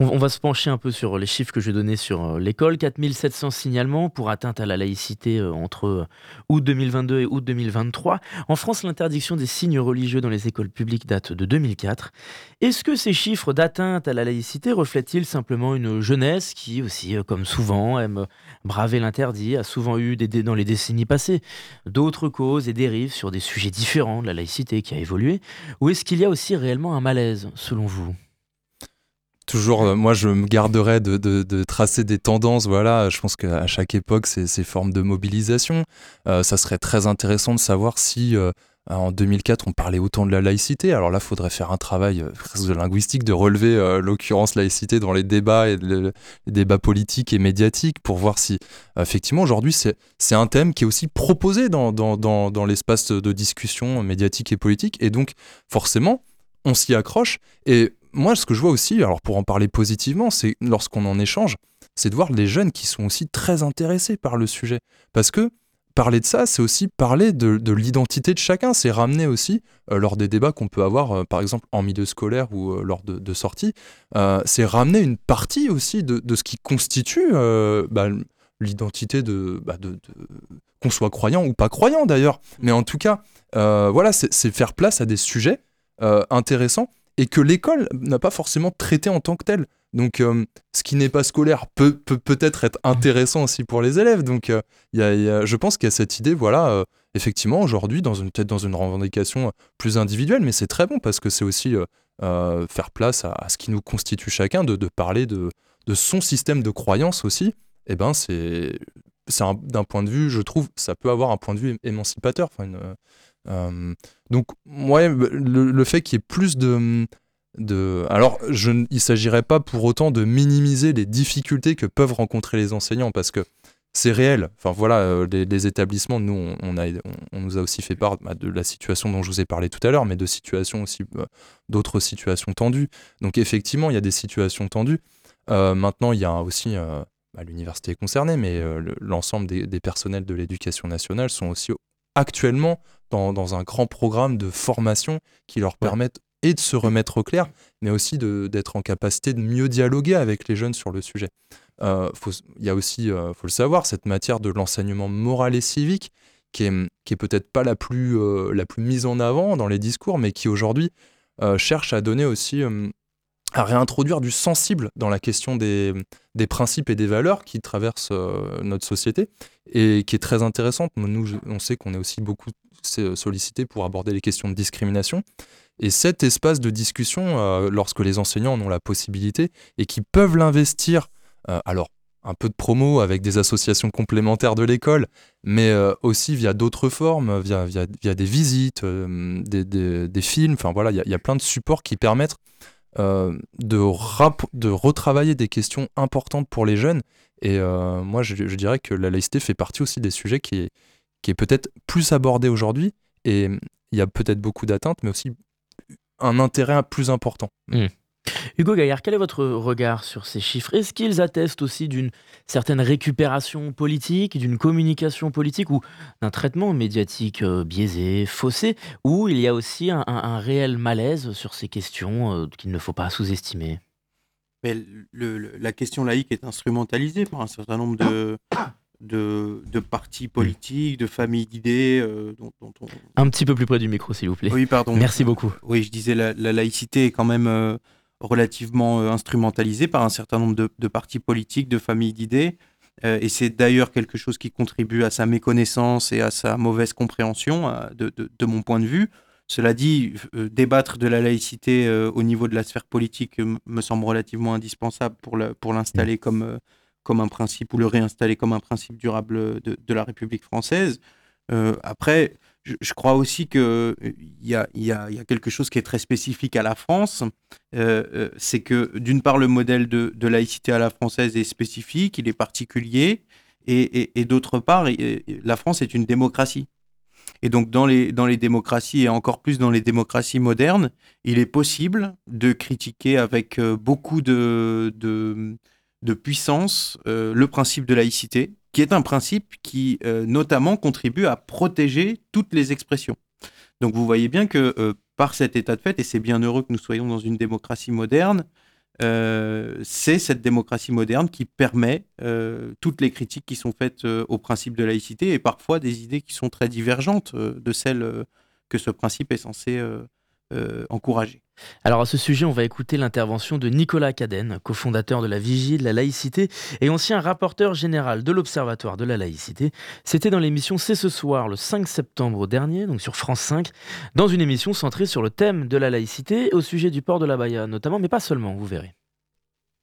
On va se pencher un peu sur les chiffres que j'ai donnés sur l'école. quatre mille sept cents signalements pour atteinte à la laïcité entre août deux mille vingt-deux et août deux mille vingt-trois. En France, l'interdiction des signes religieux dans les écoles publiques date de deux mille quatre. Est-ce que ces chiffres d'atteinte à la laïcité reflètent-ils simplement une jeunesse qui aussi, comme souvent, aime braver l'interdit, a souvent eu des, dans les décennies passées d'autres causes et dérives sur des sujets différents de la laïcité qui a évolué? Ou est-ce qu'il y a aussi réellement un malaise, selon vous ? Toujours, moi, je me garderais de, de, de tracer des tendances. Voilà, je pense qu'à chaque époque, c'est ces formes de mobilisation. Euh, ça serait très intéressant de savoir si, euh, en deux mille quatre, on parlait autant de la laïcité. Alors là, il faudrait faire un travail euh, linguistique de relever euh, l'occurrence laïcité dans les débats, et le, les débats politiques et médiatiques pour voir si, euh, effectivement, aujourd'hui, c'est, c'est un thème qui est aussi proposé dans, dans, dans, dans l'espace de discussion médiatique et politique. Et donc, forcément, on s'y accroche et... Moi, ce que je vois aussi, alors pour en parler positivement, c'est lorsqu'on en échange, c'est de voir les jeunes qui sont aussi très intéressés par le sujet. Parce que parler de ça, c'est aussi parler de, de l'identité de chacun. C'est ramener aussi, euh, lors des débats qu'on peut avoir, euh, par exemple, en milieu scolaire ou euh, lors de, de sorties, euh, c'est ramener une partie aussi de, de ce qui constitue euh, bah, l'identité de, bah, de, de... qu'on soit croyant ou pas croyant d'ailleurs. Mais en tout cas, euh, voilà, c'est, c'est faire place à des sujets euh, intéressants et que l'école n'a pas forcément traité en tant que telle. Donc, euh, ce qui n'est pas scolaire peut, peut peut-être être intéressant aussi pour les élèves. Donc, euh, y a, y a, je pense qu'il y a cette idée, voilà, euh, effectivement, aujourd'hui, dans une, peut-être dans une revendication plus individuelle, mais c'est très bon parce que c'est aussi euh, euh, faire place à, à ce qui nous constitue chacun, de, de parler de, de son système de croyance aussi. Eh bien, c'est, c'est un, d'un point de vue, je trouve, ça peut avoir un point de vue émancipateur, enfin, une... Euh, donc ouais, le, le fait qu'il y ait plus de, de alors je, il ne s'agirait pas pour autant de minimiser les difficultés que peuvent rencontrer les enseignants parce que c'est réel. Enfin voilà, euh, les, les établissements, nous, on, on, a, on, on nous a aussi fait part bah, de la situation dont je vous ai parlé tout à l'heure, mais de situations aussi, bah, d'autres situations tendues. Donc effectivement, il y a des situations tendues. Euh, maintenant, il y a aussi, euh, bah, l'université est concernée, mais euh, le, l'ensemble des, des personnels de l'éducation nationale sont aussi actuellement dans, dans un grand programme de formation qui leur permettent et de se remettre au clair, mais aussi de, d'être en capacité de mieux dialoguer avec les jeunes sur le sujet. Euh, faut, y a aussi, euh, faut le savoir, cette matière de l'enseignement moral et civique qui est, qui est peut-être pas la plus, euh, la plus mise en avant dans les discours, mais qui aujourd'hui euh, cherche à donner aussi, euh, à réintroduire du sensible dans la question des, des principes et des valeurs qui traversent euh, notre société et qui est très intéressante. Nous, on sait qu'on est aussi beaucoup sollicités pour aborder les questions de discrimination. Et cet espace de discussion, euh, lorsque les enseignants en ont la possibilité et qui peuvent l'investir, euh, alors un peu de promo avec des associations complémentaires de l'école, mais euh, aussi via d'autres formes, via, via, via des visites, euh, des, des, des films, enfin voilà, il y, y a plein de supports qui permettent euh, de, rap- de retravailler des questions importantes pour les jeunes. Et euh, moi, je, je dirais que la laïcité fait partie aussi des sujets qui est, qui est peut-être plus abordé aujourd'hui. Et il y a peut-être beaucoup d'atteintes, mais aussi un intérêt plus important. Mmh. Hugo Gaillard, quel est votre regard sur ces chiffres ? Est-ce qu'ils attestent aussi d'une certaine récupération politique, d'une communication politique ou d'un traitement médiatique euh, biaisé, faussé, ou il y a aussi un, un, un réel malaise sur ces questions euh, qu'il ne faut pas sous-estimer ? Mais le, le, la question laïque est instrumentalisée par un certain nombre de... De, de partis politiques, de familles d'idées. Euh, dont, dont on... Un petit peu plus près du micro, s'il vous plaît. Oui, pardon. Merci beaucoup. Oui, je disais, la, la laïcité est quand même euh, relativement euh, instrumentalisée par un certain nombre de, de partis politiques, de familles d'idées. Euh, et c'est d'ailleurs quelque chose qui contribue à sa méconnaissance et à sa mauvaise compréhension, à, de, de, de mon point de vue. Cela dit, euh, débattre de la laïcité euh, au niveau de la sphère politique euh, me semble relativement indispensable pour, la, pour l'installer mmh. comme... Euh, comme un principe, ou le réinstaller comme un principe durable de, de la République française. Euh, après, je, je crois aussi qu'il y a, y a, y a quelque chose qui est très spécifique à la France, euh, c'est que d'une part, le modèle de, de laïcité à la française est spécifique, il est particulier, et, et, et d'autre part, et, et la France est une démocratie. Et donc, dans les, dans les démocraties, et encore plus dans les démocraties modernes, il est possible de critiquer avec beaucoup de... de de puissance, euh, le principe de laïcité, qui est un principe qui, euh, notamment, contribue à protéger toutes les expressions. Donc vous voyez bien que, euh, par cet état de fait, et c'est bien heureux que nous soyons dans une démocratie moderne, euh, c'est cette démocratie moderne qui permet euh, toutes les critiques qui sont faites euh, au principe de laïcité, et parfois des idées qui sont très divergentes euh, de celles euh, que ce principe est censé euh, Euh, encouragé. Alors à ce sujet, on va écouter l'intervention de Nicolas Cadène, cofondateur de la Vigie de la Laïcité et ancien rapporteur général de l'Observatoire de la Laïcité. C'était dans l'émission C'est ce soir, le cinq septembre dernier, donc sur France cinq, dans une émission centrée sur le thème de la laïcité, au sujet du port de l'abaya notamment, mais pas seulement, vous verrez.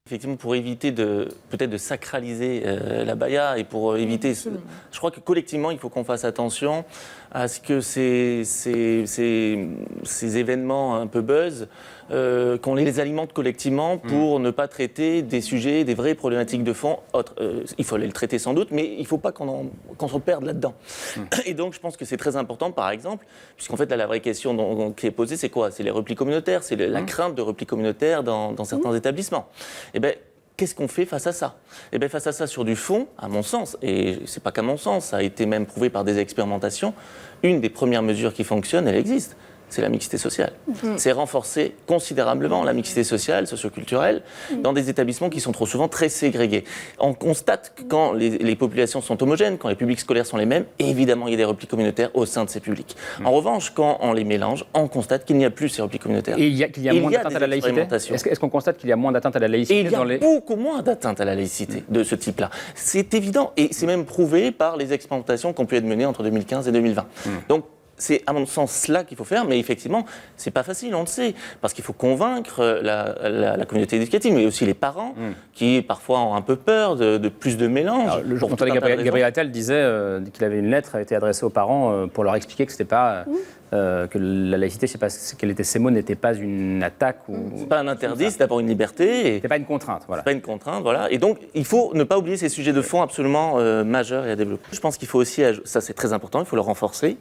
Effectivement, pour éviter de, peut-être de sacraliser euh, l'abaya et pour éviter... Ce, je crois que collectivement, il faut qu'on fasse attention à ce que ces, ces, ces, ces événements un peu buzz, euh, qu'on les alimente collectivement pour mmh. ne pas traiter des sujets, des vraies problématiques de fond. Autre, euh, il faut les traiter sans doute, mais il ne faut pas qu'on, en, qu'on se perde là-dedans. Mmh. Et donc, je pense que c'est très important, par exemple, puisqu'en fait, là, la vraie question dont, qui est posée, c'est quoi ? C'est les replis communautaires, c'est le, mmh. la crainte de replis communautaires dans, dans certains mmh. établissements. Eh bien, qu'est-ce qu'on fait face à ça ? Eh bien, face à ça, sur du fond, à mon sens, et c'est pas qu'à mon sens, ça a été même prouvé par des expérimentations, une des premières mesures qui fonctionne, elle existe, c'est la mixité sociale. Mmh. C'est renforcer considérablement la mixité sociale, socioculturelle, mmh. dans des établissements qui sont trop souvent très ségrégés. On constate que quand les, les populations sont homogènes, quand les publics scolaires sont les mêmes, évidemment, il y a des replis communautaires au sein de ces publics. Mmh. En revanche, quand on les mélange, on constate qu'il n'y a plus ces replis communautaires. Et il y a, qu'il y a moins d'atteinte à la laïcité ? Est-ce, est-ce qu'on constate qu'il y a moins d'atteinte à la laïcité ? Et il y a dans les... beaucoup moins d'atteinte à la laïcité mmh. de ce type-là. C'est évident, et c'est même prouvé par les expérimentations qui ont pu être menées entre deux mille quinze et deux mille vingt. Mmh. Donc, c'est à mon sens cela qu'il faut faire, mais effectivement, c'est pas facile, on le sait, parce qu'il faut convaincre la, la, la communauté éducative, mais aussi les parents, mmh. qui parfois ont un peu peur de, de plus de mélange. Alors, le jour où Gabriel Attal disait euh, qu'il avait une lettre a été adressée aux parents euh, pour leur expliquer que c'était pas euh, mmh. euh, que la laïcité, je sais pas quel était ces mots, n'était pas une attaque ou... C'est pas un interdit, c'est d'abord une liberté. Et... C'était pas une contrainte, voilà. C'est pas une contrainte, voilà. Et donc, il faut ne pas oublier ces sujets de fond absolument euh, majeurs et à développer. Je pense qu'il faut aussi, ça c'est très important, il faut le renforcer,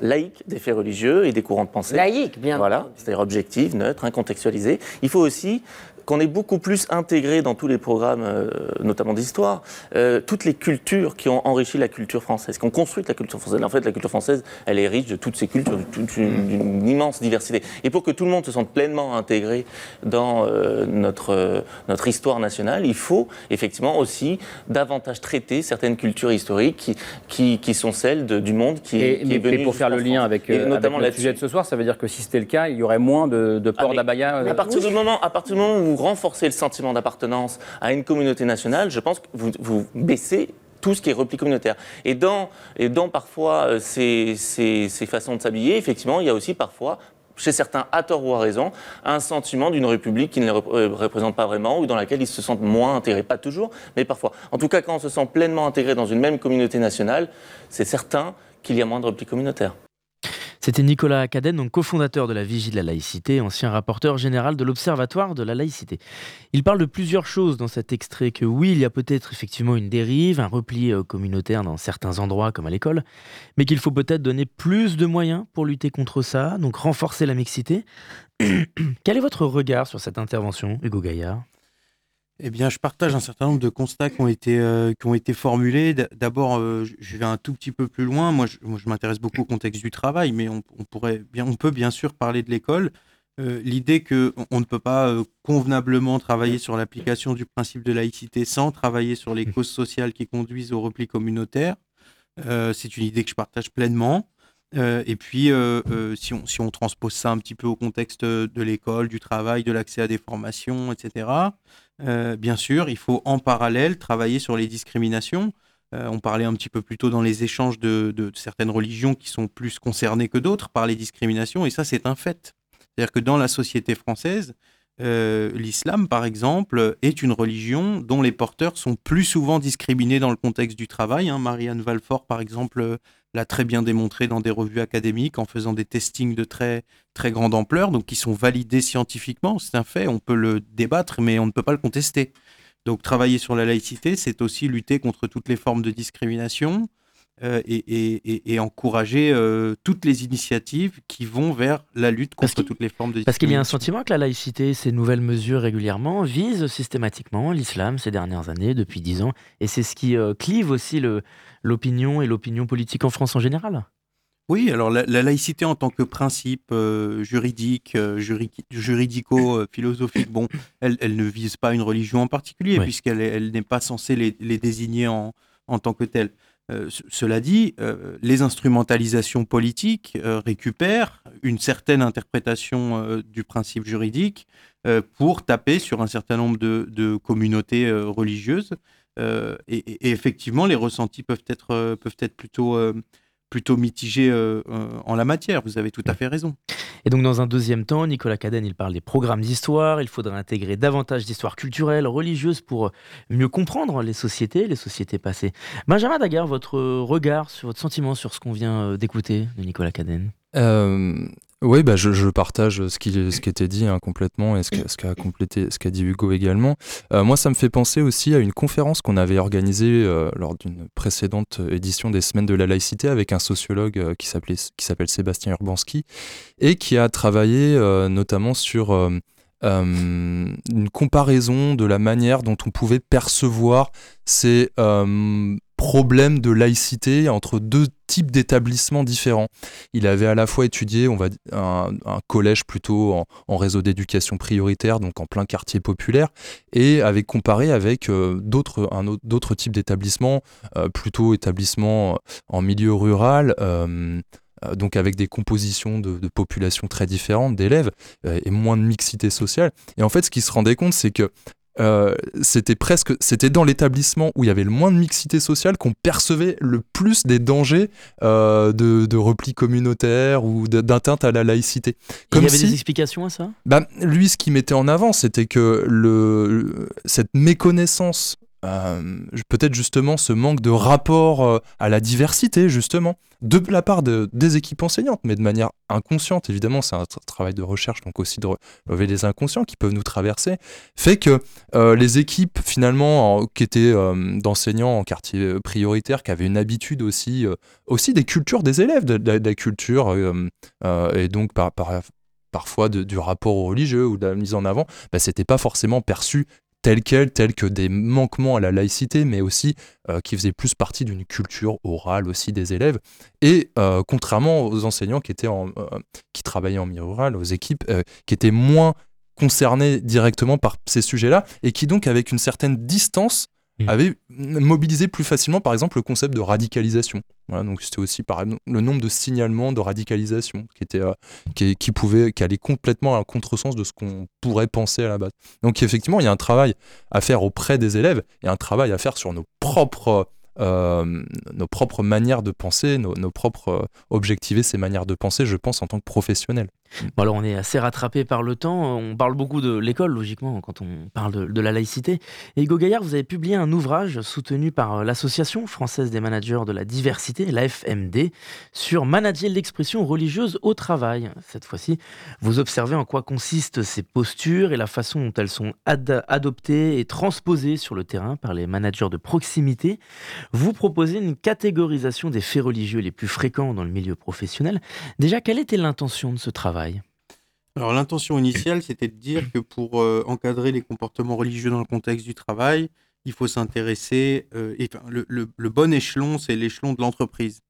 laïque des faits religieux et des courants de pensée. Laïque, bien. Voilà, c'est-à-dire objectif, neutre, incontextualisé. Il faut aussi... qu'on est beaucoup plus intégré dans tous les programmes, euh, notamment d'histoire, euh, toutes les cultures qui ont enrichi la culture française, qui ont construit la culture française. En fait, la culture française, elle est riche de toutes ces cultures, d'une immense diversité. Et pour que tout le monde se sente pleinement intégré dans euh, notre, euh, notre histoire nationale, il faut effectivement aussi davantage traiter certaines cultures historiques qui, qui, qui sont celles de, du monde qui est, et, qui mais, est venu. Et pour faire le lien avec, euh, notamment avec le sujet de ce soir, ça veut dire que si c'était le cas, il y aurait moins de, de port d'abaya. À, euh, à partir du moment, à partir du moment où renforcer le sentiment d'appartenance à une communauté nationale, je pense que vous, vous baissez tout ce qui est repli communautaire. Et dans, et dans parfois ces, ces, ces façons de s'habiller, effectivement, il y a aussi parfois, chez certains à tort ou à raison, un sentiment d'une république qui ne les représente pas vraiment ou dans laquelle ils se sentent moins intégrés. Pas toujours, mais parfois. En tout cas, quand on se sent pleinement intégré dans une même communauté nationale, c'est certain qu'il y a moins de repli communautaire. C'était Nicolas Cadène, donc cofondateur de la Vigie de la Laïcité, ancien rapporteur général de l'Observatoire de la Laïcité. Il parle de plusieurs choses dans cet extrait, que oui, il y a peut-être effectivement une dérive, un repli communautaire dans certains endroits comme à l'école, mais qu'il faut peut-être donner plus de moyens pour lutter contre ça, donc renforcer la mixité. Quel est votre regard sur cette intervention, Hugo Gaillard ? Eh bien, je partage un certain nombre de constats qui ont été, euh, qui ont été formulés. D'abord, euh, je vais un tout petit peu plus loin. Moi, je, moi, je m'intéresse beaucoup au contexte du travail, mais on, on, pourrait bien, on peut bien sûr parler de l'école. Euh, l'idée qu'on ne peut pas euh, convenablement travailler sur l'application du principe de laïcité sans travailler sur les causes sociales qui conduisent au repli communautaire, euh, c'est une idée que je partage pleinement. Euh, et puis, euh, euh, si, on, si on transpose ça un petit peu au contexte de l'école, du travail, de l'accès à des formations, et cetera, Euh, bien sûr, il faut en parallèle travailler sur les discriminations. Euh, on parlait un petit peu plus tôt dans les échanges de, de, de certaines religions qui sont plus concernées que d'autres par les discriminations, et ça, c'est un fait. C'est-à-dire que dans la société française, euh, l'islam, par exemple, est une religion dont les porteurs sont plus souvent discriminés dans le contexte du travail. Hein. Marianne Valfort, par exemple, l'a très bien démontré dans des revues académiques en faisant des testings de très, très grande ampleur, donc qui sont validés scientifiquement, c'est un fait, on peut le débattre, mais on ne peut pas le contester. Donc travailler sur la laïcité, c'est aussi lutter contre toutes les formes de discrimination euh, et, et, et, et encourager euh, toutes les initiatives qui vont vers la lutte contre toutes les formes de discrimination. Parce qu'il y a un sentiment que la laïcité, ces nouvelles mesures régulièrement, visent systématiquement l'islam ces dernières années, depuis dix ans, et c'est ce qui euh, clive aussi le... l'opinion et l'opinion politique en France en général. Oui, alors la, la laïcité en tant que principe euh, juridique, euh, juri, juridico-philosophique, bon, elle, elle ne vise pas une religion en particulier, oui. puisqu'elle elle n'est pas censée les, les désigner en, en tant que telle. Euh, c- cela dit, euh, les instrumentalisations politiques euh, récupèrent une certaine interprétation euh, du principe juridique euh, pour taper sur un certain nombre de, de communautés euh, religieuses. Euh, et, et effectivement, les ressentis peuvent être, euh, peuvent être plutôt, euh, plutôt mitigés euh, euh, en la matière. Vous avez tout à fait raison. Et donc, dans un deuxième temps, Nicolas Cadène, il parle des programmes d'histoire. Il faudrait intégrer davantage d'histoire culturelle, religieuse, pour mieux comprendre les sociétés, les sociétés passées. Benjamin Dagar, votre regard, sur votre sentiment sur ce qu'on vient d'écouter de Nicolas Cadène ? euh... Oui, bah je, je partage ce qui, ce qui était dit hein, complètement et ce, que, ce, qu'a complété, ce qu'a dit Hugo également. Euh, moi, ça me fait penser aussi à une conférence qu'on avait organisée euh, lors d'une précédente édition des Semaines de la Laïcité avec un sociologue euh, qui, s'appelait, qui s'appelle Sébastien Urbanski et qui a travaillé euh, notamment sur euh, euh, une comparaison de la manière dont on pouvait percevoir ces euh, problèmes de laïcité entre deux types d'établissements différents. Il avait à la fois étudié on va, un, un collège plutôt en, en réseau d'éducation prioritaire, donc en plein quartier populaire, et avait comparé avec euh, d'autres, un autre, d'autres types d'établissements, euh, plutôt établissements en milieu rural, euh, euh, donc avec des compositions de, de populations très différentes, d'élèves, euh, et moins de mixité sociale. Et en fait, ce qu'il se rendait compte, c'est que Euh, c'était presque, c'était dans l'établissement où il y avait le moins de mixité sociale qu'on percevait le plus des dangers euh, de, de repli communautaire ou d'atteinte à la laïcité. Comme il y avait si, des explications à ça ? Bah, lui, ce qu'il mettait en avant, c'était que le, cette méconnaissance Euh, peut-être justement ce manque de rapport à la diversité, justement, de la part de, des équipes enseignantes, mais de manière inconsciente, évidemment, c'est un tra- travail de recherche, donc aussi de relever les inconscients qui peuvent nous traverser, fait que euh, les équipes, finalement, en, qui étaient euh, d'enseignants en quartier prioritaire, qui avaient une habitude aussi, euh, aussi des cultures des élèves, de, de, de la culture, euh, euh, et donc par, par, parfois de, du rapport au religieux ou de la mise en avant, bah, c'était pas forcément perçu tels quels, tels que des manquements à la laïcité, mais aussi euh, qui faisaient plus partie d'une culture orale aussi des élèves. Et euh, contrairement aux enseignants qui, étaient en, euh, qui travaillaient en milieu rural, aux équipes euh, qui étaient moins concernées directement par ces sujets-là, et qui donc, avec une certaine distance, mmh. avaient mobilisé plus facilement, par exemple, le concept de radicalisation. Voilà, donc c'était aussi par exemple, le nombre de signalements de radicalisation qui, était, euh, qui, qui, pouvait, qui allait complètement à contresens de ce qu'on pourrait penser à la base. Donc effectivement, il y a un travail à faire auprès des élèves et un travail à faire sur nos propres, euh, nos propres manières de penser, nos, nos propres euh, objectiver ces manières de penser, je pense, en tant que professionnels. Bon, alors on est assez rattrapé par le temps, on parle beaucoup de l'école logiquement quand on parle de, de la laïcité. Et Hugo Gaillard, vous avez publié un ouvrage soutenu par l'Association française des managers de la diversité, l'A F M D, sur manager l'expression religieuse au travail. Cette fois-ci, vous observez en quoi consistent ces postures et la façon dont elles sont ad- adoptées et transposées sur le terrain par les managers de proximité. Vous proposez une catégorisation des faits religieux les plus fréquents dans le milieu professionnel. Déjà, quelle était l'intention de ce travail ? Alors l'intention initiale, c'était de dire que pour euh, encadrer les comportements religieux dans le contexte du travail, il faut s'intéresser, euh, et, enfin, le, le, le bon échelon, c'est l'échelon de l'entreprise.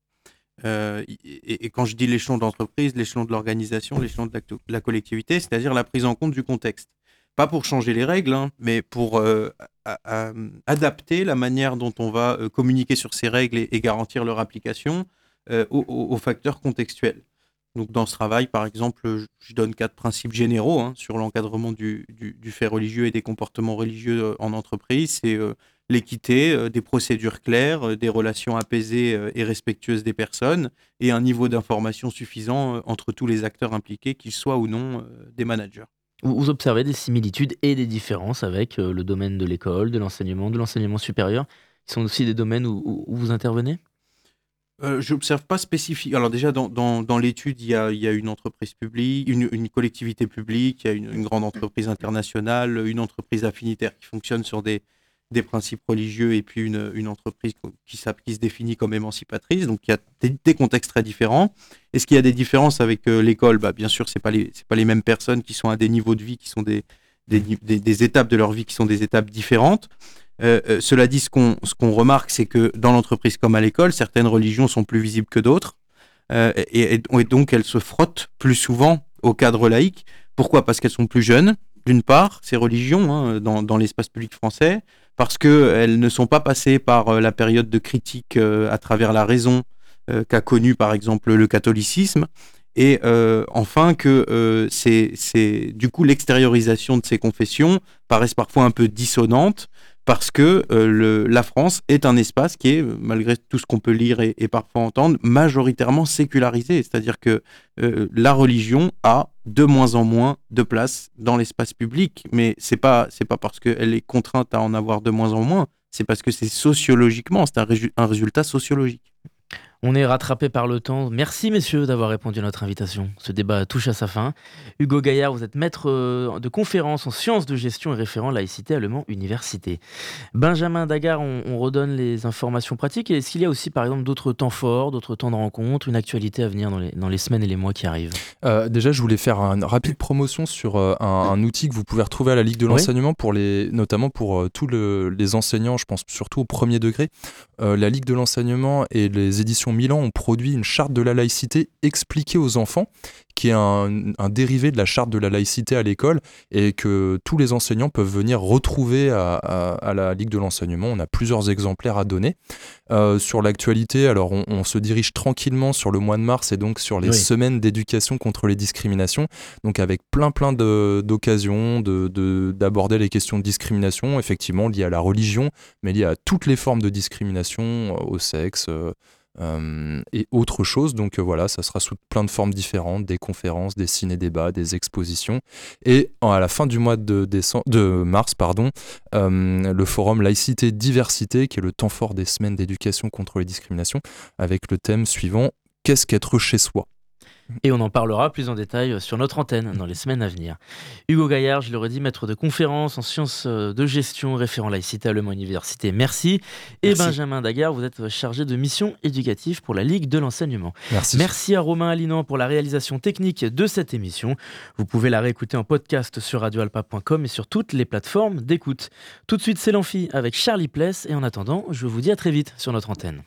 Euh, et, et quand je dis l'échelon de l'entreprise, l'échelon de l'organisation, l'échelon de la, de la collectivité, c'est-à-dire la prise en compte du contexte. Pas pour changer les règles, hein, mais pour euh, à, à, adapter la manière dont on va euh, communiquer sur ces règles et, et garantir leur application euh, aux, aux facteurs contextuels. Donc dans ce travail, par exemple, je donne quatre principes généraux hein, sur l'encadrement du, du, du fait religieux et des comportements religieux en entreprise. C'est euh, l'équité, euh, des procédures claires, euh, des relations apaisées euh, et respectueuses des personnes et un niveau d'information suffisant euh, entre tous les acteurs impliqués, qu'ils soient ou non euh, des managers. Vous observez des similitudes et des différences avec euh, le domaine de l'école, de l'enseignement, de l'enseignement supérieur, qui sont aussi des domaines où, où vous intervenez ? Euh, je n'observe pas spécifique. Alors déjà, dans, dans, dans l'étude, il y a, il y a une entreprise publique, une, une collectivité publique, il y a une, une grande entreprise internationale, une entreprise affinitaire qui fonctionne sur des, des principes religieux et puis une, une entreprise qui, qui se définit comme émancipatrice. Donc, il y a des, des contextes très différents. Est-ce qu'il y a des différences avec euh, l'école ? Bah, bien sûr, ce n'est pas, pas les mêmes personnes qui sont à des niveaux de vie, qui sont des, des, des, des étapes de leur vie qui sont des étapes différentes. Euh, euh, cela dit, ce qu'on, ce qu'on remarque, c'est que dans l'entreprise comme à l'école, certaines religions sont plus visibles que d'autres euh, et, et donc elles se frottent plus souvent au cadre laïque. Pourquoi ? Parce qu'elles sont plus jeunes, d'une part, ces religions hein, dans, dans l'espace public français, parce qu'elles ne sont pas passées par euh, la période de critique euh, à travers la raison euh, qu'a connue par exemple le catholicisme. Et euh, enfin que euh, c'est, c'est, du coup l'extériorisation de ces confessions paraissent parfois un peu dissonantes parce que euh, le, la France est un espace qui est, malgré tout ce qu'on peut lire et, et parfois entendre, majoritairement sécularisé. C'est-à-dire que euh, la religion a de moins en moins de place dans l'espace public, mais c'est pas, c'est pas parce qu'elle est contrainte à en avoir de moins en moins, c'est parce que c'est sociologiquement, c'est un, résu- un résultat sociologique. On est rattrapé par le temps. Merci messieurs d'avoir répondu à notre invitation. Ce débat touche à sa fin. Hugo Gaillard, vous êtes maître de conférences en sciences de gestion et référent laïcité à Le Mans Université. Benjamin Dagar, on, on redonne les informations pratiques. Et est-ce qu'il y a aussi par exemple d'autres temps forts, d'autres temps de rencontre, une actualité à venir dans les, dans les semaines et les mois qui arrivent ? euh, Déjà, je voulais faire une rapide promotion sur euh, un, un outil que vous pouvez retrouver à la Ligue de l'enseignement, oui. pour les, notamment pour euh, tous le, les enseignants, je pense surtout au premier degré. Euh, la Ligue de l'enseignement et les éditions Milan ont produit une charte de la laïcité expliquée aux enfants, qui est un, un dérivé de la charte de la laïcité à l'école et que tous les enseignants peuvent venir retrouver à, à, à la Ligue de l'enseignement. On a plusieurs exemplaires à donner. Euh, sur l'actualité, alors on, on se dirige tranquillement sur le mois de mars et donc sur les oui. semaines d'éducation contre les discriminations, donc avec plein plein de, d'occasions de, de, d'aborder les questions de discrimination, effectivement liées à la religion, mais liées à toutes les formes de discrimination, au sexe, euh, euh, et autre chose. Donc euh, voilà, ça sera sous plein de formes différentes, des conférences, des ciné-débats, des expositions. Et à la fin du mois de, décembre, de mars, pardon, euh, le forum Laïcité Diversité, qui est le temps fort des semaines d'éducation contre les discriminations, avec le thème suivant: qu'est-ce qu'être chez soi ? Et on en parlera plus en détail sur notre antenne dans les semaines à venir. Hugo Gaillard, je l'aurais dit, maître de conférences en sciences de gestion, référent laïcité à Le Mans Université. Merci. Et Merci. Benjamin Dagar, vous êtes chargé de mission éducative pour la Ligue de l'enseignement. Merci. Merci à Romain Alinan pour la réalisation technique de cette émission. Vous pouvez la réécouter en podcast sur radio alpa point com et sur toutes les plateformes d'écoute. Tout de suite, c'est l'amphi avec Charlie Pless. Et en attendant, je vous dis à très vite sur notre antenne.